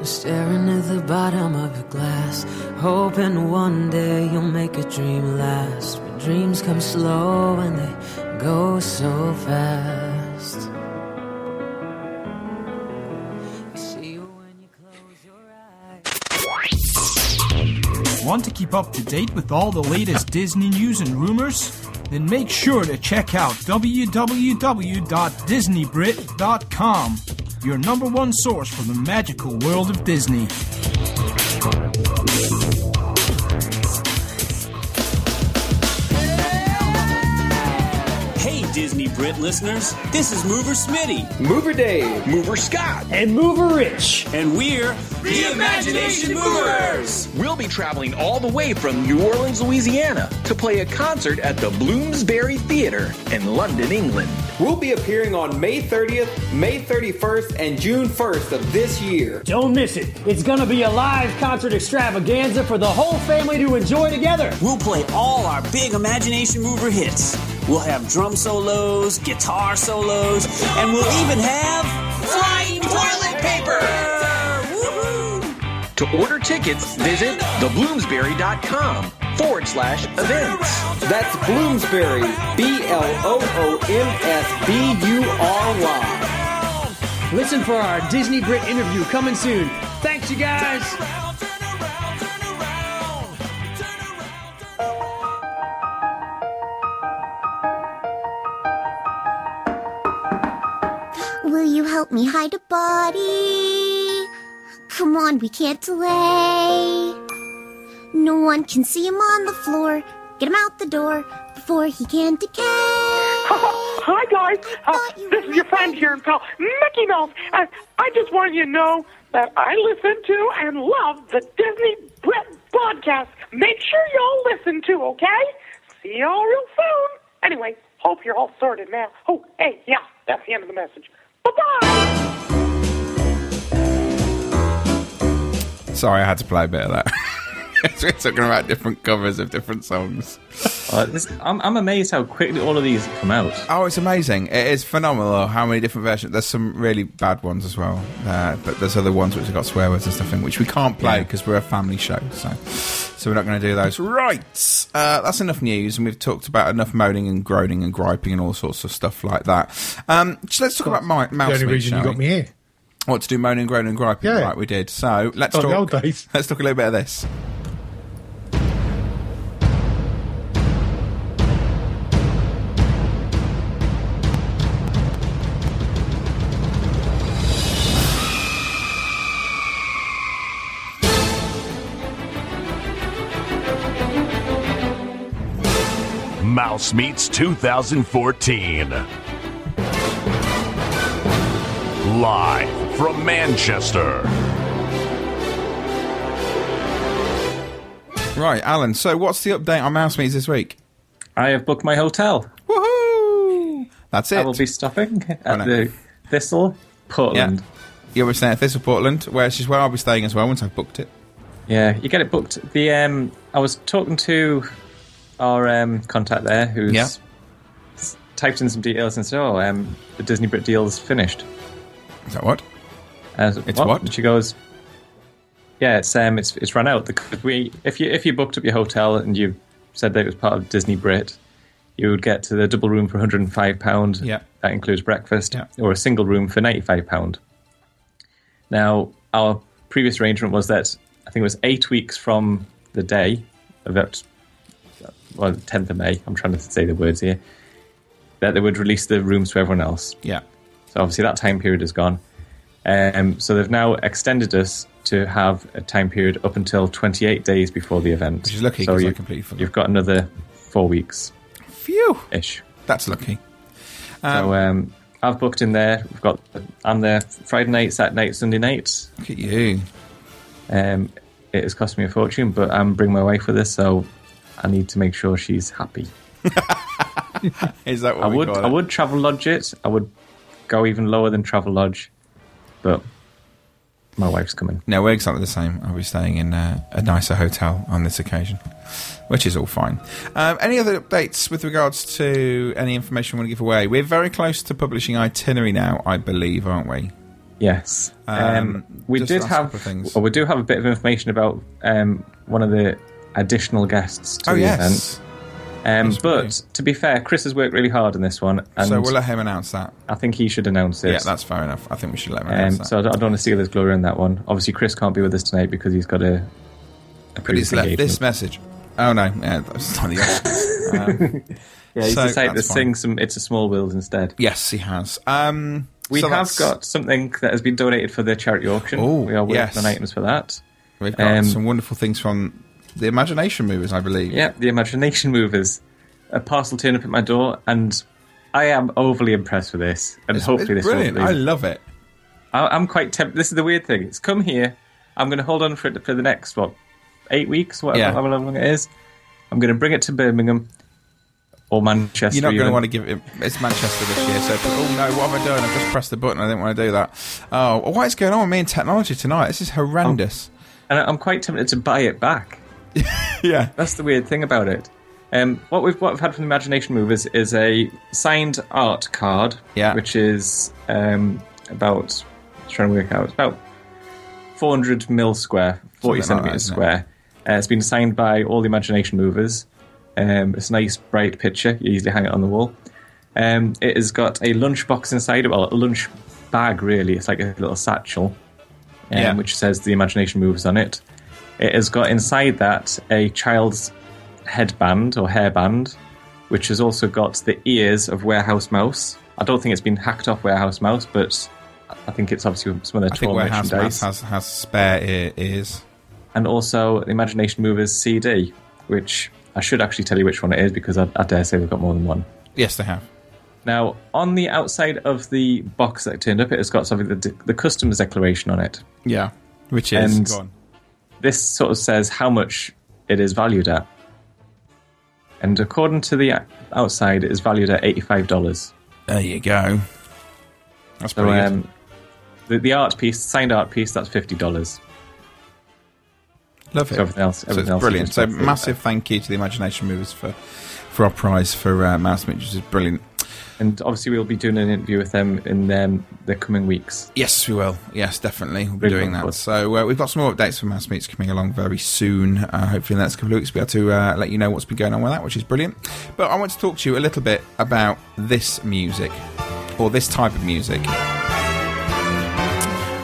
Staring at the bottom of a glass, hoping one day you'll make a dream last. But dreams come slow and they go so fast. We see you when you close your eyes. Want to keep up to date with all the latest Disney news and rumors? Then make sure to check out www.disneybrit.com. Your number one source for the magical world of Disney. Hey, Disney Brit listeners. This is Mover Smitty, Mover Dave, Mover Scott, and Mover Rich. And we're the Imagination Movers. We'll be traveling all the way from New Orleans, Louisiana, to play a concert at the Bloomsbury Theatre in London, England. We'll be appearing on May 30th, May 31st, and June 1st of this year. Don't miss it. It's going to be a live concert extravaganza for the whole family to enjoy together. We'll play all our big Imagination Mover hits. We'll have drum solos, guitar solos, and we'll even have flying toilet paper. Woohoo! To order tickets, visit thebloomsbury.com/events. That's Bloomsbury, BLOOMSBURY. Listen for our Disney Brit interview coming soon. Thanks, you guys. Will you help me hide a body? Come on, we can't delay. No one can see him on the floor. Get him out the door before he can decay. Hi, guys. This is your friend here and pal, Mickey Mouse. I just want you to know that I listen to and love the Disney Brit podcast. Make sure y'all listen too, okay? See y'all real soon. Anyway, hope you're all sorted now. Oh, hey, yeah, that's the end of the message. Bye-bye. Sorry, I had to play a bit of that. We're talking about different covers of different songs. I'm amazed how quickly all of these come out. Oh, it's amazing. It is phenomenal how many different versions. There's some really bad ones as well. But there's other ones which have got swear words and stuff in, which we can't play because we're a family show. So we're not going to do those. Right. That's enough news. And we've talked about enough moaning and groaning and griping and all sorts of stuff like that. So let's talk about Mouse Meets. The only reason you got me here. What to do, moan and groan and gripe. Yeah. Right, we did. So let's talk a little bit of this. Mouse Meets 2014. Live from Manchester. Right, Alan, so what's the update on Mouse Meets this week? I have booked my hotel. Woohoo! That's it. I will be stopping at the Thistle, Portland. Yeah. You'll be staying at Thistle, Portland, which is where I'll be staying as well once I've booked it. Yeah, you get it booked. The I was talking to our contact there who's typed in some details and said, the Disney Brit deal's finished. Is that what? Said, it's what? And she goes, yeah, it's run out. If you booked up your hotel and you said that it was part of Disney Brit, you would get to the double room for £105. Yeah. That includes breakfast. Yeah. Or a single room for £95. Now, our previous arrangement was that I think it was 8 weeks from the day, about the 10th of May, I'm trying to say the words here, that they would release the rooms to everyone else. Yeah. So obviously that time period is gone. So they've now extended us to have a time period up until 28 days before the event. Which is lucky, because I completely forgot. You've got another 4 weeks. Phew! Ish. That's lucky. So I've booked in there. I'm there Friday night, Saturday night, Sunday night. Look at you. It has cost me a fortune, but I'm bringing my wife with us, so I need to make sure she's happy. Is that what we call it? I would Travelodge it. I would go even lower than Travelodge, but my wife's coming. No, we're exactly the same. I'll be staying in a nicer hotel on this occasion, which is all fine. Any other updates with regards to any information we want to give away? We're very close to publishing itinerary now, I believe, aren't we? Yes. We do have a bit of information about one of the additional guests to the event. But to be fair, Chris has worked really hard on this one, and so we'll let him announce that. I think he should announce it. Yeah, that's fair enough. I think we should let him announce that. So I don't want to steal his glory on that one. Obviously, Chris can't be with us tonight because he's got a previous engagement. But he's left this message. Oh no, that's not the answer. He's decided to sing some "It's a Small World" instead. Yes, he has. We have got something that has been donated for the charity auction. Oh, we are working on items for that. We've got some wonderful things from the Imagination Movers, I believe. Yeah, the Imagination Movers. A parcel turned up at my door, and I am overly impressed with this. And hopefully this will be brilliant. I love it. I'm quite tempted. This is the weird thing. It's come here. I'm going to hold on for it for the next, 8 weeks, whatever long it is. I'm going to bring it to Birmingham. Or Manchester. You're not going to want to give it. It's Manchester this year, so what have I done? I've just pressed the button. I didn't want to do that. Oh, what is going on with me and technology tonight? This is horrendous. And I'm quite tempted to buy it back. Yeah, that's the weird thing about it. What we've had from the Imagination Movers is a signed art card, which is about about 400 mil square, 40 centimeters square. It's been signed by all the Imagination Movers. It's a nice, bright picture. You usually hang it on the wall. It has got a lunchbox inside it. Well, a lunch bag, really. It's like a little satchel, which says the Imagination Moves on it. It has got inside that a child's headband or hairband, which has also got the ears of Warehouse Mouse. I don't think it's been hacked off Warehouse Mouse, but I think it's obviously some of their tour merchandise. Warehouse Mouse has spare ears. And also the Imagination Movers CD, which... I should actually tell you which one it is, because I dare say they've got more than one. Yes, they have. Now, on the outside of the box that turned up, it has got something, the customs declaration on it. Yeah, which is... And go on. This sort of says how much it is valued at. And according to the outside, it is valued at $85. There you go. That's pretty good. The art piece, signed art piece, that's $50. Love it. So everything else brilliant. So massive thank you to the Imagination Movers for our prize for Mouse Meets, which is brilliant. And obviously we'll be doing an interview with them in the coming weeks. Yes, we will. Yes, definitely. We'll be doing that. So we've got some more updates for Mouse Meets coming along very soon. Hopefully in the next couple of weeks we'll be able to let you know what's been going on with that, which is brilliant. But I want to talk to you a little bit about this music, or this type of music.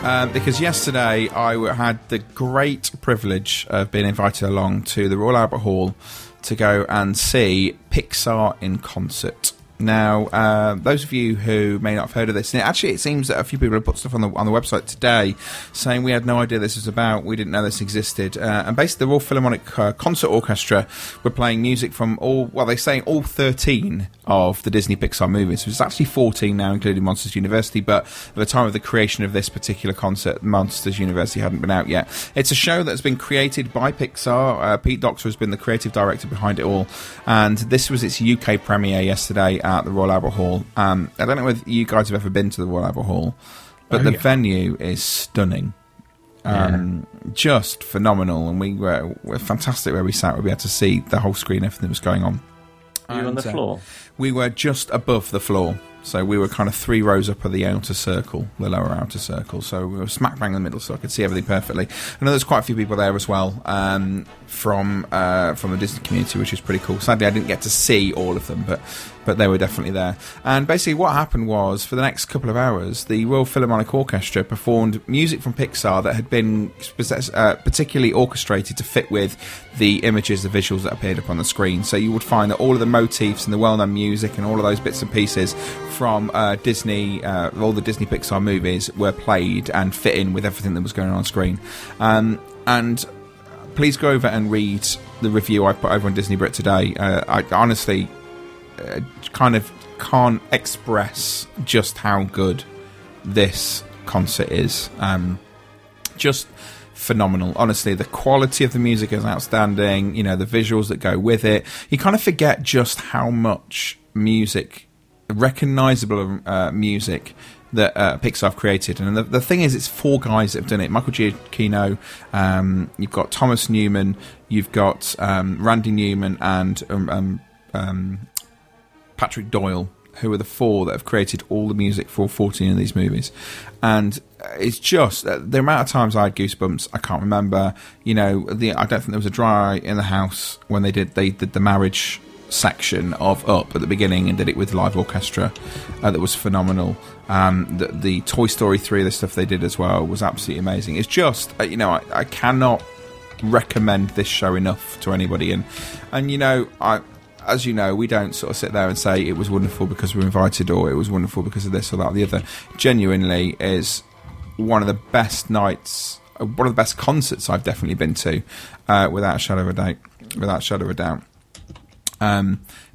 Because yesterday I had the great privilege of being invited along to the Royal Albert Hall to go and see Pixar in Concert. Now, those of you who may not have heard of this, actually it seems that a few people have put stuff on the website today saying we had no idea this was about, we didn't know this existed. And basically the Royal Philharmonic Concert Orchestra were playing music from all, well, they say all 13 of the Disney Pixar movies. It's actually 14 now, including Monsters University, but at the time of the creation of this particular concert, Monsters University hadn't been out yet. It's a show that's been created by Pixar. Pete Docter has been the creative director behind it all, and this was its UK premiere yesterday at the Royal Albert Hall. I don't know whether you guys have ever been to the Royal Albert Hall, but the venue is stunning. Just phenomenal, and we were fantastic where we sat. We had to see the whole screen, everything that was going on. You were on the floor? We were just above the floor, so we were kind of three rows up of the outer circle, the lower outer circle, so we were smack bang in the middle, so I could see everything perfectly. I know there's quite a few people there as well, from the Disney community, which is pretty cool. Sadly, I didn't get to see all of them, but they were definitely there. And basically what happened was, for the next couple of hours, the Royal Philharmonic Orchestra performed music from Pixar that had been particularly orchestrated to fit with the images, the visuals that appeared upon the screen. So you would find that all of the motifs and the well-known music and all of those bits and pieces from Disney, all the Disney Pixar movies were played and fit in with everything that was going on screen. And please go over and read the review I put over on Disney Brit today. I honestly kind of can't express just how good this concert is. Just phenomenal. Honestly, the quality of the music is outstanding. You know, the visuals that go with it. You kind of forget just how much music, recognizable music, that Pixar have created. And the thing is, it's four guys that have done it. Michael Giacchino, you've got Thomas Newman, you've got Randy Newman, and Patrick Doyle, who are the four that have created all the music for 14 of these movies. And it's just the amount of times I had goosebumps, I can't remember. You know, I don't think there was a dry eye in the house when they did the marriage section of Up at the beginning, and did it with live orchestra. That was phenomenal. The Toy Story 3, the stuff they did as well, was absolutely amazing. It's just, you know, I cannot recommend this show enough to anybody. And you know, as you know, we don't sort of sit there and say it was wonderful because we were invited, or it was wonderful because of this or that or the other. Genuinely is one of the best nights, one of the best concerts I've definitely been to, without a shadow of a doubt.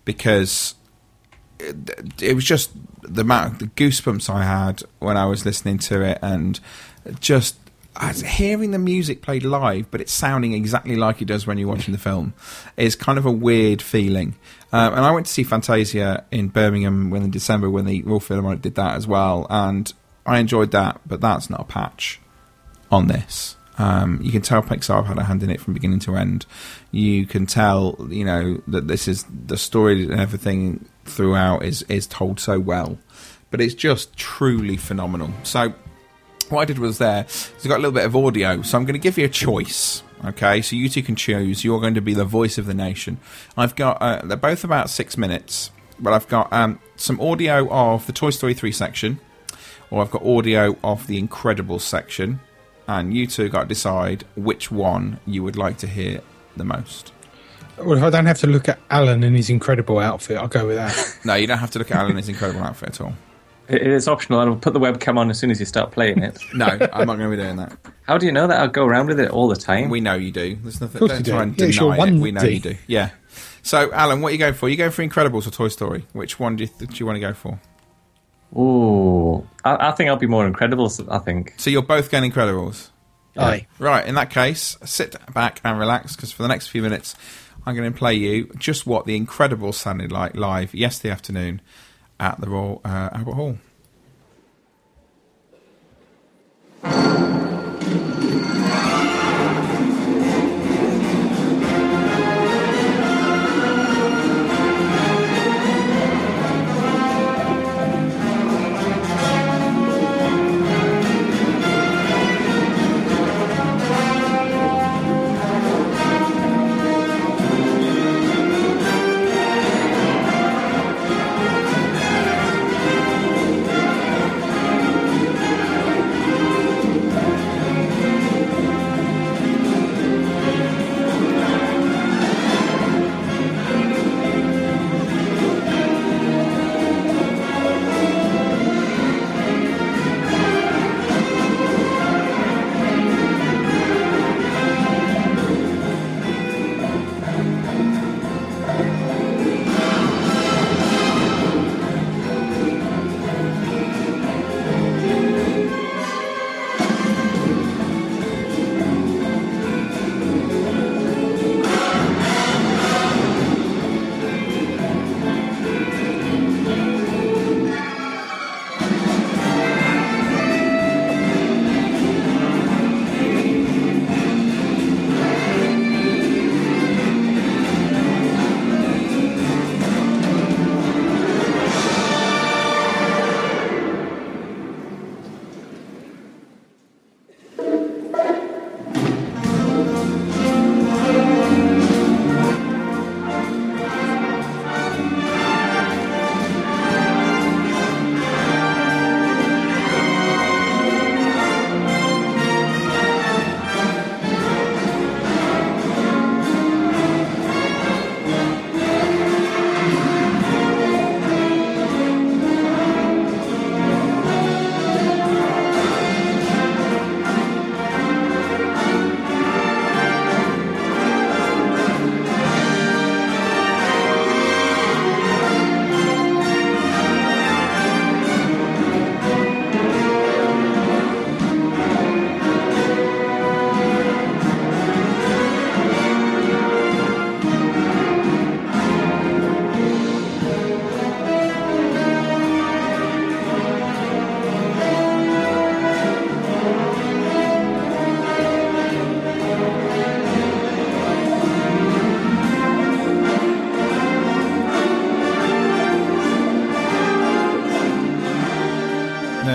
Because it was just the amount of the goosebumps I had when I was listening to it, and just I was hearing the music played live, but it's sounding exactly like it does when you're watching the film. It's kind of a weird feeling. And I went to see Fantasia in Birmingham in December when the Royal Philharmonic did that as well, and I enjoyed that, but that's not a patch on this. You can tell Pixar have had a hand in it from beginning to end. You can tell, you know, that this is the story, and everything throughout is told so well. But it's just truly phenomenal. So what I did was it's got a little bit of audio. So I'm going to give you a choice. Okay, so you two can choose. You're going to be the voice of the nation. I've got, they're both about 6 minutes, but I've got some audio of the Toy Story 3 section, or I've got audio of the Incredibles section. And you two got to decide which one you would like to hear the most. Well, if I don't have to look at Alan in his incredible outfit, I'll go with that. No, you don't have to look at Alan in his incredible outfit at all. It's optional. I'll put the webcam on as soon as you start playing it. No, I'm not going to be doing that. How do you know that? I'll go around with it all the time. We know you do. There's nothing. Don't try and deny it. We know you do. Yeah. So, Alan, what are you going for? Are you going for Incredibles or Toy Story? Which one do you want to go for? Ooh, I think I'll be more Incredibles, I think. So you're both going Incredibles? Aye. Yeah. Right, in that case, sit back and relax, because for the next few minutes, I'm going to play you just what the Incredibles sounded like live yesterday afternoon at the Royal Albert Hall.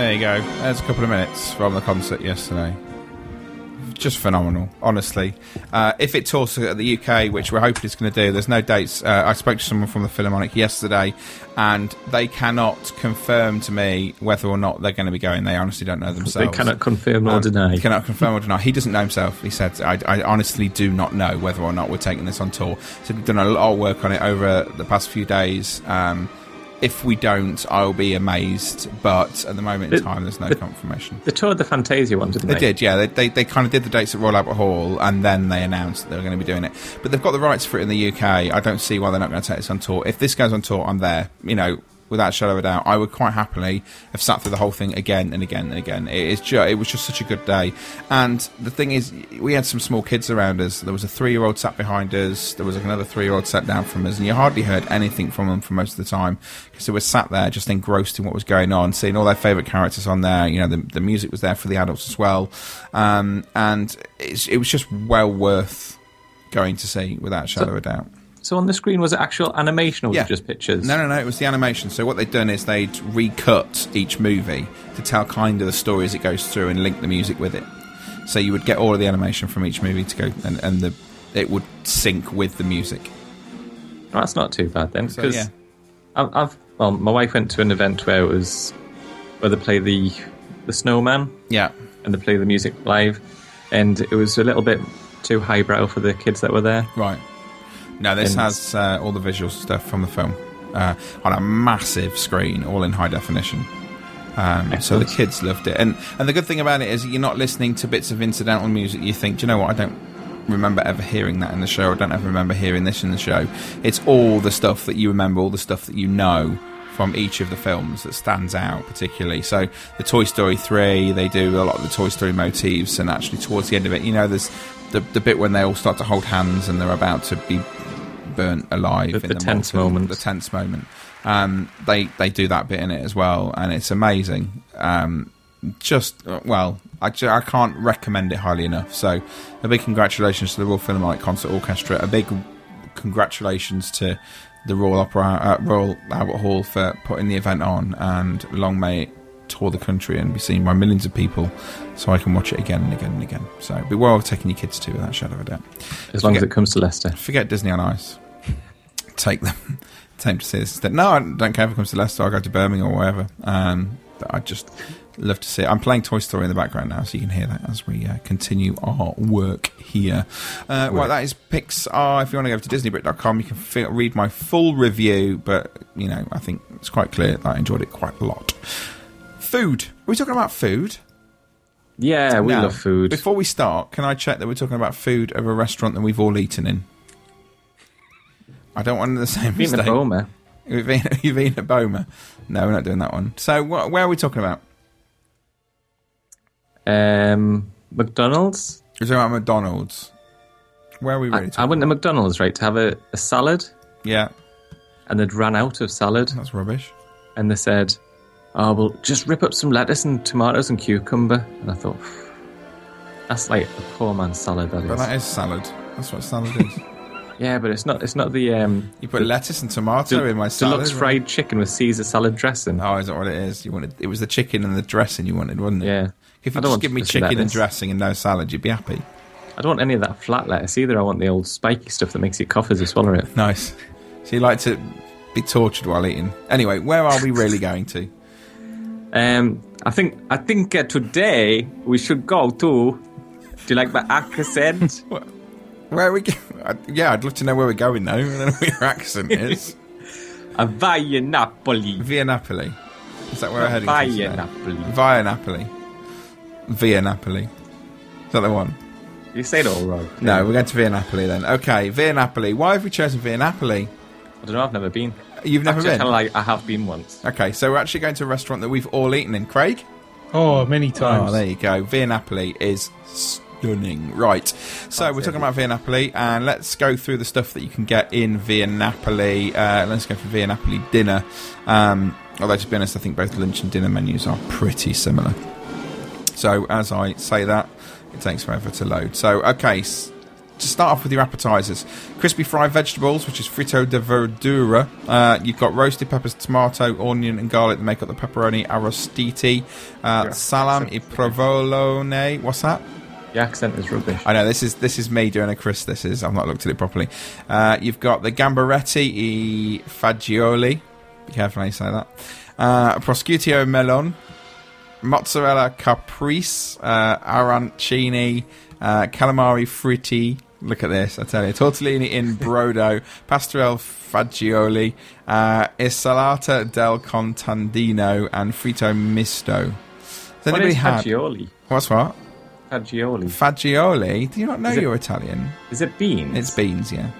There you go. There's a couple of minutes from the concert yesterday. Just phenomenal, honestly. If it tours at the UK, which we're hoping it's going to do, there's no dates. I spoke to someone from the Philharmonic yesterday, and they cannot confirm to me whether or not they're going to be going. They honestly don't know themselves. They cannot confirm or deny. They cannot confirm or deny. He doesn't know himself. He said, I honestly do not know whether or not we're taking this on tour. So we've done a lot of work on it over the past few days. If we don't, I'll be amazed. But at the moment in time, there's no confirmation. They toured the Fantasia one, didn't they? They did, yeah. They kind of did the dates at Royal Albert Hall, and then they announced that they were going to be doing it. But they've got the rights for it in the UK. I don't see why they're not going to take this on tour. If this goes on tour, I'm there. You know, without a shadow of a doubt, I would quite happily have sat through the whole thing again and again and again. It was just such a good day. And the thing is, we had some small kids around us. There was a 3-year-old sat behind us. There was another 3-year-old sat down from us. And you hardly heard anything from them for most of the time because they were sat there just engrossed in what was going on, seeing all their favourite characters on there. You know, the music was there for the adults as well. And it was just well worth going to see, without a shadow of a doubt. So on the screen, was it actual animation or was it just pictures? No, it was the animation. So what they'd done is they'd recut each movie to tell kind of the story as it goes through and link the music with it. So you would get all of the animation from each movie to go, and it would sync with the music. Well, that's not too bad then. Because my wife went to an event where it was where they play the Snowman. Yeah. And they play the music live. And it was a little bit too highbrow for the kids that were there. Right. No, this has all the visual stuff from the film on a massive screen, all in high definition. So the kids loved it. And the good thing about it is you're not listening to bits of incidental music. You think, do you know what, I don't remember ever hearing that in the show. I don't ever remember hearing this in the show. It's all the stuff that you remember, all the stuff that you know from each of the films that stands out particularly. So the Toy Story 3, they do a lot of the Toy Story motifs, and actually towards the end of it, you know, there's the bit when they all start to hold hands and they're about to be burnt alive in the tense moment. They do that bit in it as well, and it's amazing. I can't recommend it highly enough. So a big congratulations to the Royal Philharmonic Concert Orchestra, a big congratulations to the Royal Albert Hall for putting the event on, and long may it tour the country and be seen by millions of people, so I can watch it again and again and again. So be well taking your kids to, without a shadow of a doubt. As long as it comes to Leicester. Forget Disney on Ice. Take them to see this instead. No, I don't care if it comes to Leicester. I'll go to Birmingham or wherever. But I just love to see it. I'm playing Toy Story in the background now, so you can hear that as we continue our work here. Well, that is Pixar. If you want to go to DisneyBrit.com, you can read my full review, but, you know, I think it's quite clear that I enjoyed it quite a lot. Food. Are we talking about food? Yeah, we love food. Before we start, can I check that we're talking about food of a restaurant that we've all eaten in? I don't want the same mistake. You've eaten at Boma. No, we're not doing that one. So, where are we talking about? McDonald's. We're talking about McDonald's. Where are we really talking about? I went to McDonald's, right, to have a salad. Yeah. And they'd run out of salad. That's rubbish. And they said, oh, well, just rip up some lettuce and tomatoes and cucumber. And I thought, that's like a poor man's salad, that is. But that is salad. That's what salad is. Yeah, but it's not the... you put lettuce and tomato in my salad. Deluxe fried chicken with Caesar salad dressing. Oh, is that what it is? It was the chicken and the dressing you wanted, wasn't it? Yeah. If you just give me chicken lettuce and dressing and no salad, you'd be happy. I don't want any of that flat lettuce either. I want the old spiky stuff that makes you cough as you swallow it. Nice. So you like to be tortured while eating. Anyway, where are we really going to? I think today we should go to... Do you like my accent? Where are we going? Yeah, I'd love to know where we're going though. I don't know what your accent is. Via Napoli. Via Napoli. Is that where we're heading to? Via Napoli. Is that the one? You say it all wrong. No, we're going to Via Napoli then. Okay, Via Napoli. Why have we chosen Via Napoli? I don't know, I've never been. You've never been? I have been once. Okay, so we're actually going to a restaurant that we've all eaten in. Craig? Oh, many times. Oh, there you go. Via Napoli is stunning. Right, so we're talking about Via Napoli, and let's go through the stuff that you can get in Via Napoli. Let's go for Via Napoli dinner. Although, to be honest, I think both lunch and dinner menus are pretty similar. So, as I say that, it takes forever to load. So, okay, to start off with your appetizers, crispy fried vegetables, which is fritto de verdura. You've got roasted peppers, tomato, onion and garlic that make up the pepperoni arrostiti. Salam e provolone. What's that? The accent is rubbish. I know, this is me doing a Chris. I've not looked at it properly. You've got the gambaretti e fagioli. Be careful how you say that. Prosciutto melon, mozzarella caprese, arancini, calamari fritti. Look at this, I tell you. Tortellini in brodo, pastel fagioli, insalata del contadino, and fritto misto. Has anybody had fagioli? What's what? Fagioli. Fagioli? Do you not know you're Italian? Is it beans? It's beans, yeah.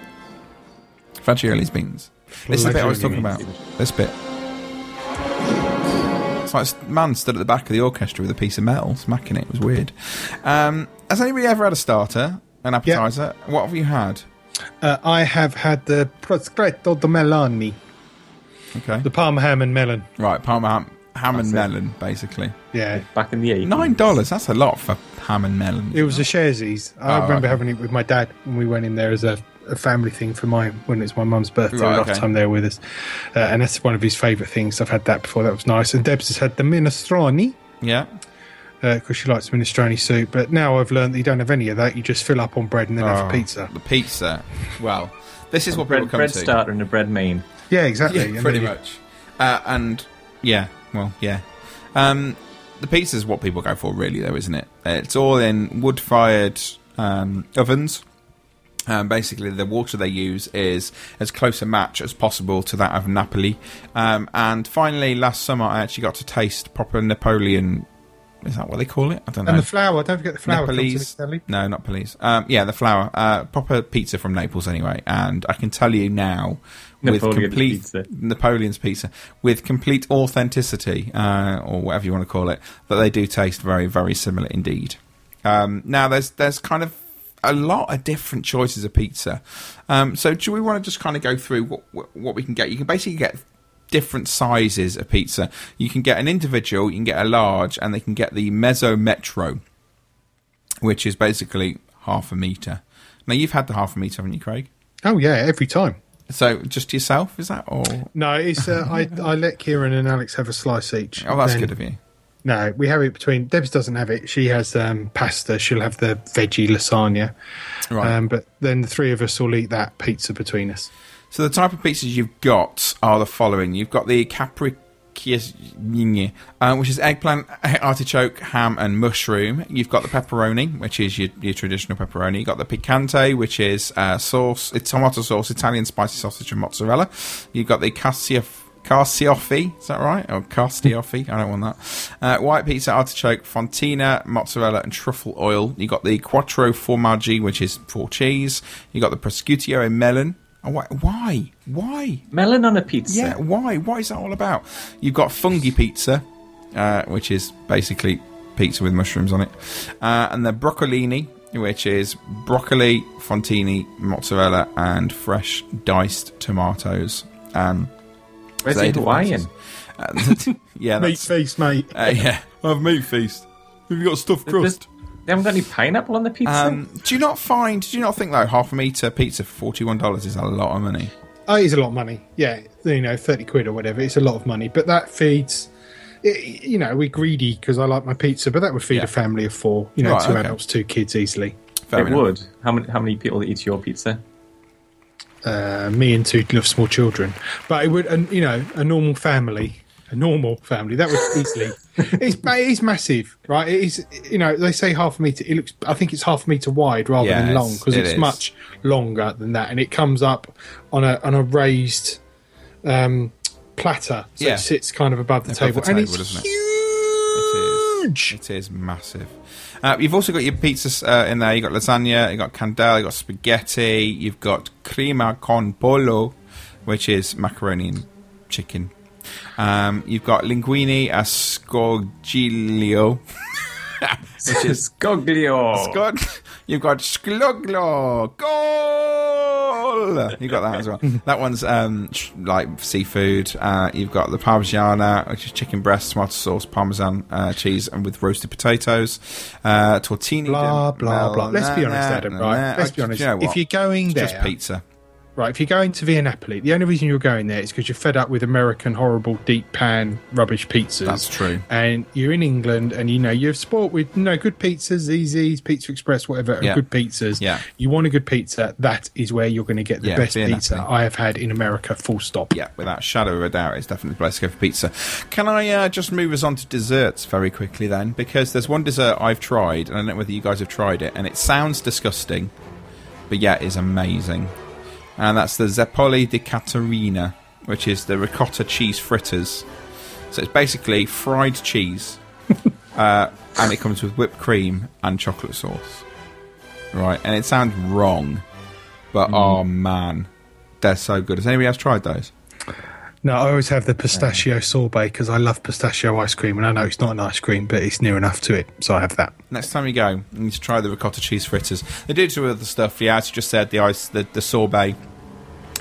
Fagioli's beans. This is the bit I was talking about. This bit. It's like a man stood at the back of the orchestra with a piece of metal, smacking it. It was weird. Has anybody ever had a starter, an appetizer? Yep. What have you had? I have had the prosciutto di meloni. Okay. The Parma ham and melon. Right, Parma ham and melon, basically. Yeah. Back in the 80s. $9, that's a lot for ham and melon. It was a Sharesies. I remember having it with my dad when we went in there as a family thing for when it's my mum's birthday. Right, last time they were with us. And that's one of his favourite things. I've had that before. That was nice. And Debs has had the minestrone. Yeah. Because she likes minestrone soup. But now I've learned that you don't have any of that. You just fill up on bread and then have a pizza. The pizza. Well, this is what bread, people come bread to. Bread starter and a bread main. Yeah, exactly. Yeah, pretty much. And, yeah. Well, yeah. The pizza's what people go for, really, though, isn't it? It's all in wood-fired ovens. Basically, the water they use is as close a match as possible to that of Napoli. And finally, last summer, I actually got to taste proper Napoleon. Is that what they call it? I don't know. And the flour. Don't forget the flour. No, not Naples. Yeah, the flour. Proper pizza from Naples, anyway. And I can tell you now, Napoleon's pizza, with complete authenticity, or whatever you want to call it, that they do taste very, very similar indeed. Now, there's kind of a lot of different choices of pizza. So do we want to just kind of go through what we can get? You can basically get different sizes of pizza. You can get an individual, you can get a large, and they can get the mezzo metro, which is basically half a metre. Now, you've had the half a metre, haven't you, Craig? Oh, yeah, every time. So, just yourself, is that? Or no, it's I let Kieran and Alex have a slice each. Oh, that's good of you. No, we have it between. Debs doesn't have it. She has pasta. She'll have the veggie lasagna. Right. But then the three of us will eat that pizza between us. So the type of pizzas you've got are the following. You've got the caprese, which is eggplant, artichoke, ham and mushroom. You've got the pepperoni, which is your traditional pepperoni. You've got the picante, which is sauce, tomato sauce, Italian spicy sausage and mozzarella. You've got the carciofi, is that right? Or carciofi, I don't want that. White pizza, artichoke, fontina, mozzarella and truffle oil. You've got the quattro formaggi, which is 4 cheese. You've got the prosciutto e melon. Why? Melon on a pizza. Yeah, why? What is that all about? You've got fungi pizza, which is basically pizza with mushrooms on it. And the broccolini, which is broccoli, fontini, mozzarella, and fresh diced tomatoes. Where's the Hawaiian? Yeah, meat feast, mate. Yeah, I have meat feast. Have you got stuffed crust? They haven't got any pineapple on the pizza. Do you not think though, half a metre pizza for $41 is a lot of money? Oh, it is a lot of money. Yeah, you know, 30 quid or whatever. It's a lot of money, but that feeds. You know, we're greedy because I like my pizza, but that would feed a family of 4. You know, right, 2 adults, 2 kids easily. Fair enough. Would. How many people eat your pizza? Me and 2 small children, but it would. And you know, a normal family that would easily. It is massive, right? It is, you know, they say half a metre. It looks, I think it's half a metre wide rather than long, because it's much longer than that, and it comes up on a raised platter, so it sits kind of above the table, and it's huge. It is massive. You've also got your pizzas in there. You've got lasagna, you've got candela, you've got spaghetti, you've got crema con pollo, which is macaroni and chicken. You've got linguine a scoglio, which is scoglio. You've got scoglio. Goal! roll. You got that as well. That one's like seafood. You've got the parmigiana, which is chicken breast, tomato sauce, parmesan cheese, and with roasted potatoes. Tortini. Blah blah blah. Let's be honest, Adam. Right. Let's be honest. You know if you're going there, it's just pizza. Right, if you're going to Via Napoli, the only reason you're going there is because you're fed up with American horrible deep pan rubbish pizzas. That's true. And you're in England, and you know you're sport with good pizzas, Easy's, Pizza Express, whatever, yeah. Good pizzas. Yeah. You want a good pizza? That is where you're going to get the best pizza I have had in America. Full stop. Yeah, without a shadow of a doubt, it's definitely the place to go for pizza. Can I just move us on to desserts very quickly then? Because there's one dessert I've tried, and I don't know whether you guys have tried it, and it sounds disgusting, but yeah, it's amazing. And that's the Zeppole di Caterina, which is the ricotta cheese fritters. So it's basically fried cheese, and it comes with whipped cream and chocolate sauce. Right, and it sounds wrong, but oh man, they're so good. Has anybody else tried those? No, I always have the pistachio sorbet because I love pistachio ice cream, and I know it's not an ice cream, but it's near enough to it, so I have that. Next time you go, you need to try the ricotta cheese fritters. They do do other stuff, as you just said, the ice, the sorbet,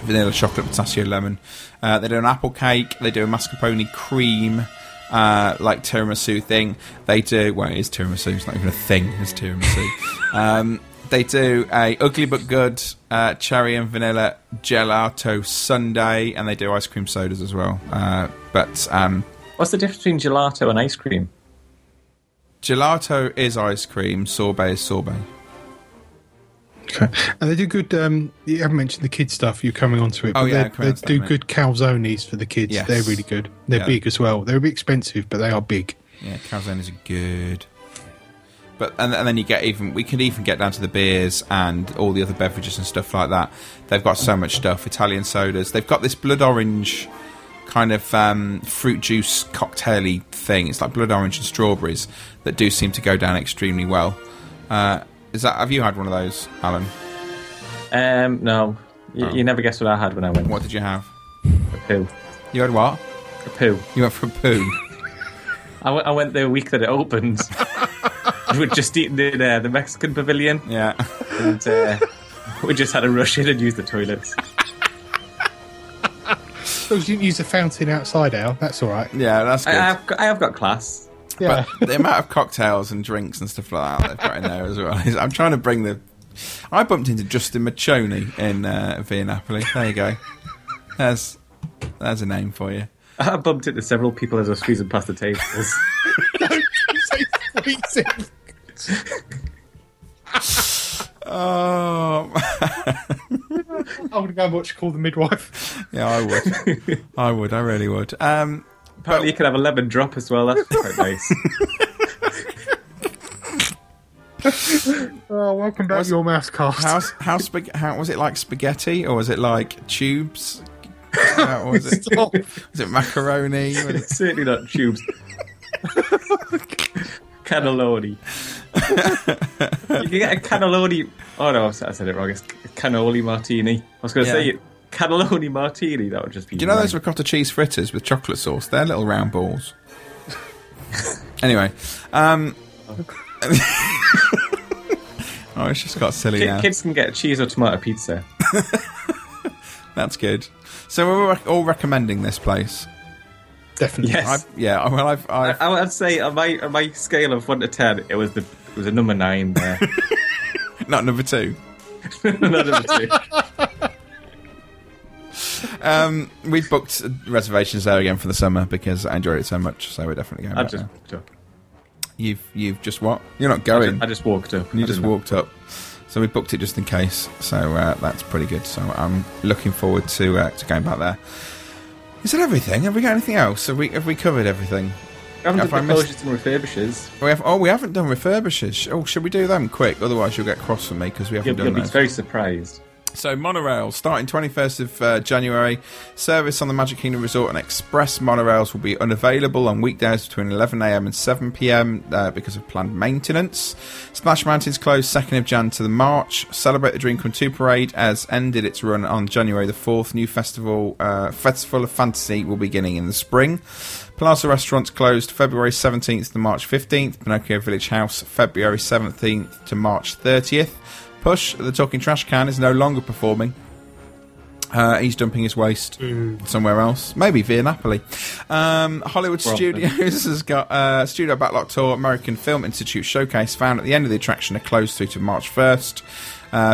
vanilla, chocolate, pistachio, lemon. They do an apple cake, they do a mascarpone cream, like tiramisu thing. They do, well, it is tiramisu, it's not even a thing, it's tiramisu. They do a ugly but good cherry and vanilla gelato sundae, and they do ice cream sodas as well. But what's the difference between gelato and ice cream? Gelato is ice cream, sorbet is sorbet. Okay. And they do good. You haven't mentioned the kids stuff. You're coming on to it. They do good calzones for the kids. Yes. They're really good. They're big as well. They're a bit expensive, but they are big. Yeah, calzones are good. But and then you get we can get down to the beers and all the other beverages and stuff like that. They've got so much stuff. Italian sodas. They've got this blood orange kind of fruit juice cocktail-y thing. It's like blood orange and strawberries that do seem to go down extremely well. Have you had one of those, Alan? No. You never guessed what I had when I went. What did you have? A poo. You had what? A poo. You went for a poo. I went there a week that it opened. We'd just eaten in the Mexican pavilion. Yeah. And we just had to rush in and use the toilets. As long as you didn't use the fountain outside, Al, that's all right. Yeah, that's good. I have got class. Yeah. But the amount of cocktails and drinks and stuff like that they've got in there as well. I'm trying to bring the... I bumped into Justin Machoni in Via Napoli. There you go. There's a name for you. I bumped into several people as I was squeezing past the tables. Don't say squeezing. I would go and watch Call the Midwife. Yeah, I would. I really would. Apparently, you can have a lemon drop as well. That's quite nice. Welcome back to your mouse cast. How was it? Like spaghetti, or was it like tubes? Or was it macaroni? Certainly not tubes. Cannelloni. You can get a cannelloni. Oh no, I said it wrong. It's cannoli martini. I was going to say cannelloni martini. That would just be. Do you know those ricotta cheese fritters with chocolate sauce? They're little round balls. Anyway, it's just got silly now. Kids can get cheese or tomato pizza. That's good. So we're all recommending this place. Definitely. Yes. I'd say on my scale of 1 to 10, it was a number 9 there. Not number 2. Not number 2. We've booked reservations there again for the summer because I enjoyed it so much. So we're definitely going. I've just walked up. You've just what? You're not going. I just walked up. You just walked up. So we booked it just in case. So that's pretty good. So I'm looking forward to going back there. Is that everything? Have we got anything else? Have we covered everything? We haven't done refurbishes. We haven't done refurbishes. Oh, should we do them quick? Otherwise, you'll get cross with me because we haven't done those. You'll be very surprised. So, monorail, starting 21st of January. Service on the Magic Kingdom Resort and Express monorails will be unavailable on weekdays between 11 a.m. and 7 p.m. Because of planned maintenance. Splash Mountain's closed 2nd of Jan to the March. Celebrate the Dream Come True Parade has ended its run on January the 4th. New Festival of Fantasy will be beginning in the spring. Plaza Restaurants closed February 17th to March 15th. Pinocchio Village House February 17th to March 30th. Push, the Talking Trash Can, is no longer performing He's dumping his waste somewhere else, maybe Via Napoli. Hollywood Studios has got a Studio Backlot Tour, American Film Institute Showcase found at the end of the attraction are closed through to March 1st.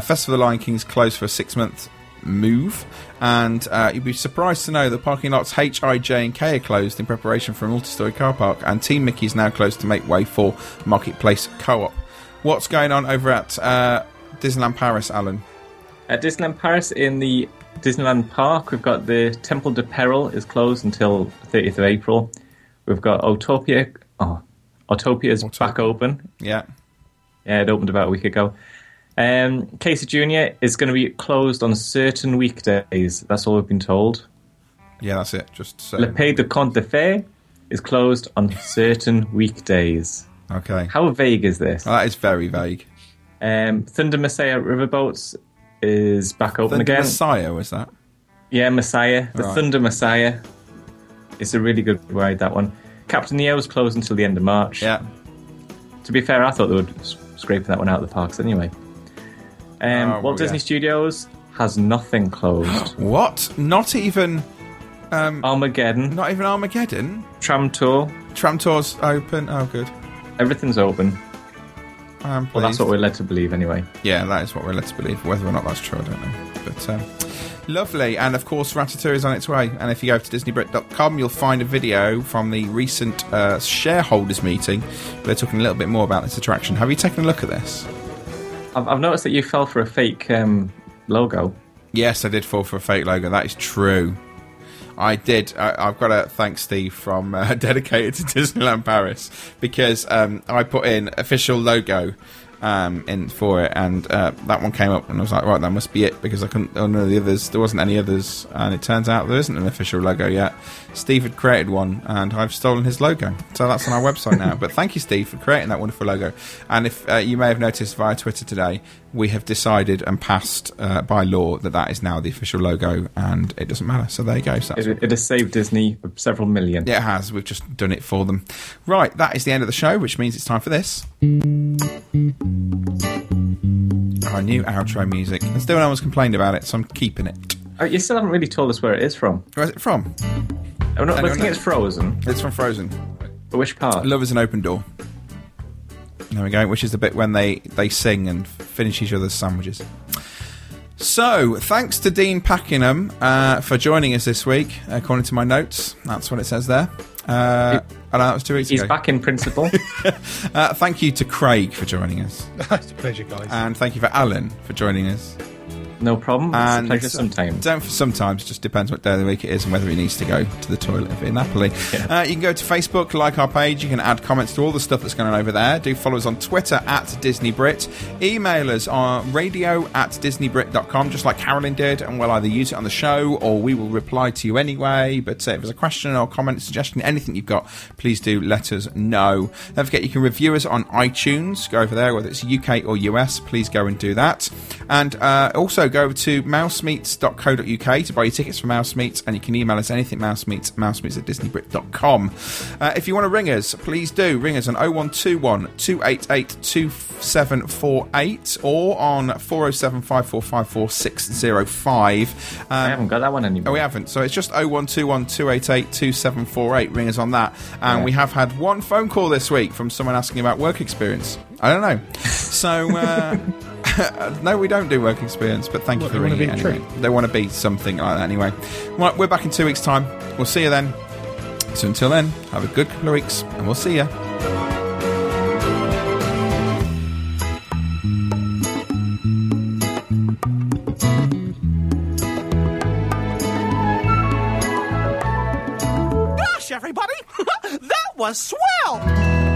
Festival of the Lion King's closed for a 6-month move, and you'd be surprised to know that parking lots H, I, J and K are closed in preparation for a multi-storey car park, and Team Mickey's now closed to make way for Marketplace Co-op. What's going on over at Disneyland Paris, Alan? At Disneyland Paris in the Disneyland Park, we've got the Temple de Peril is closed until 30th of April. We've got Autopia. Oh, Autopia's back open. Yeah. Yeah, it opened about a week ago. Casey Jr. is going to be closed on certain weekdays. That's all we've been told. Yeah, that's it. Just so. Le Pays de Contes de Fées is closed on certain weekdays. Okay. How vague is this? Well, that is very vague. Thunder Messiah Riverboats is back open again. Thunder Messiah, was that? Yeah, Messiah. The right. Thunder Messiah. It's a really good ride, that one. Captain Neo's closed until the end of March. Yeah. To be fair, I thought they would scrape that one out of the parks anyway. Walt Disney Studios has nothing closed. What? Not even... Armageddon. Not even Armageddon? Tram Tour. Tram Tour's open. Oh, good. Everything's open. Well, that's what we're led to believe anyway. Yeah, that is what we're led to believe. Whether or not that's true, I don't know. But lovely. And of course, Ratatouille is on its way. And if you go to DisneyBrit.com, you'll find a video from the recent shareholders meeting where they're talking a little bit more about this attraction. Have you taken a look at this? I've noticed that you fell for a fake logo. Yes, I did fall for a fake logo. That is true. I did. I've got to thank Steve from Dedicated to Disneyland Paris, because I put in official logo in for it, and that one came up, and I was like, right, that must be it, because I couldn't. Oh no, the others. There wasn't any others, and it turns out there isn't an official logo yet. Steve had created one, and I've stolen his logo, so that's on our website now. But thank you, Steve, for creating that wonderful logo. And if you may have noticed via Twitter today, we have decided and passed by law that that is now the official logo, and it doesn't matter. So there you go. So it has saved Disney several million. It has. We've just done it for them. Right, that is the end of the show, which means it's time for this. Our new outro music. And still no one's complained about it, so I'm keeping it. Oh, you still haven't really told us where it is from. Where is it from? I'm not looking. It's Frozen. It's from Frozen. But which part? Love is an Open Door. There we go, which is the bit when they sing and finish each other's sandwiches. So, thanks to Dean Pakenham for joining us this week, according to my notes. That's what it says there. I know that was 2 weeks ago. He's back in principle. Thank you to Craig for joining us. It's a pleasure, guys. And thank you for Alan for joining us. No problem. And it's a pleasure sometimes. Sometimes, just depends what day of the week it is and whether he needs to go to the toilet in Napoli. Yeah. You can go to Facebook, like our page. You can add comments to all the stuff that's going on over there. Do follow us on Twitter @DisneyBrit. Email us on radio@DisneyBrit.com, just like Carolyn did, and we'll either use it on the show or we will reply to you anyway. But if there's a question or comment, suggestion, anything you've got, please do let us know. Don't forget, you can review us on iTunes. Go over there, whether it's UK or US. Please go and do that. And also go over to mousemeets.co.uk to buy your tickets for Mouse Meets, and you can email us anything mousemeets@disneybrit.com. If you want to ring us, please do ring us on 0121 288 2748 or on 407 545 4605. I haven't got that one anymore. Oh, we haven't. So it's just 0121 288 2748. Ring us on that. And yeah. We have had one phone call this week from someone asking about work experience. I don't know. So... no, we don't do work experience, but thank you for ringing anyway. They want to be something like that anyway. Right, we're back in 2 weeks' time. We'll see you then. So until then, have a good couple of weeks, and we'll see you. Gosh, everybody! That was swell!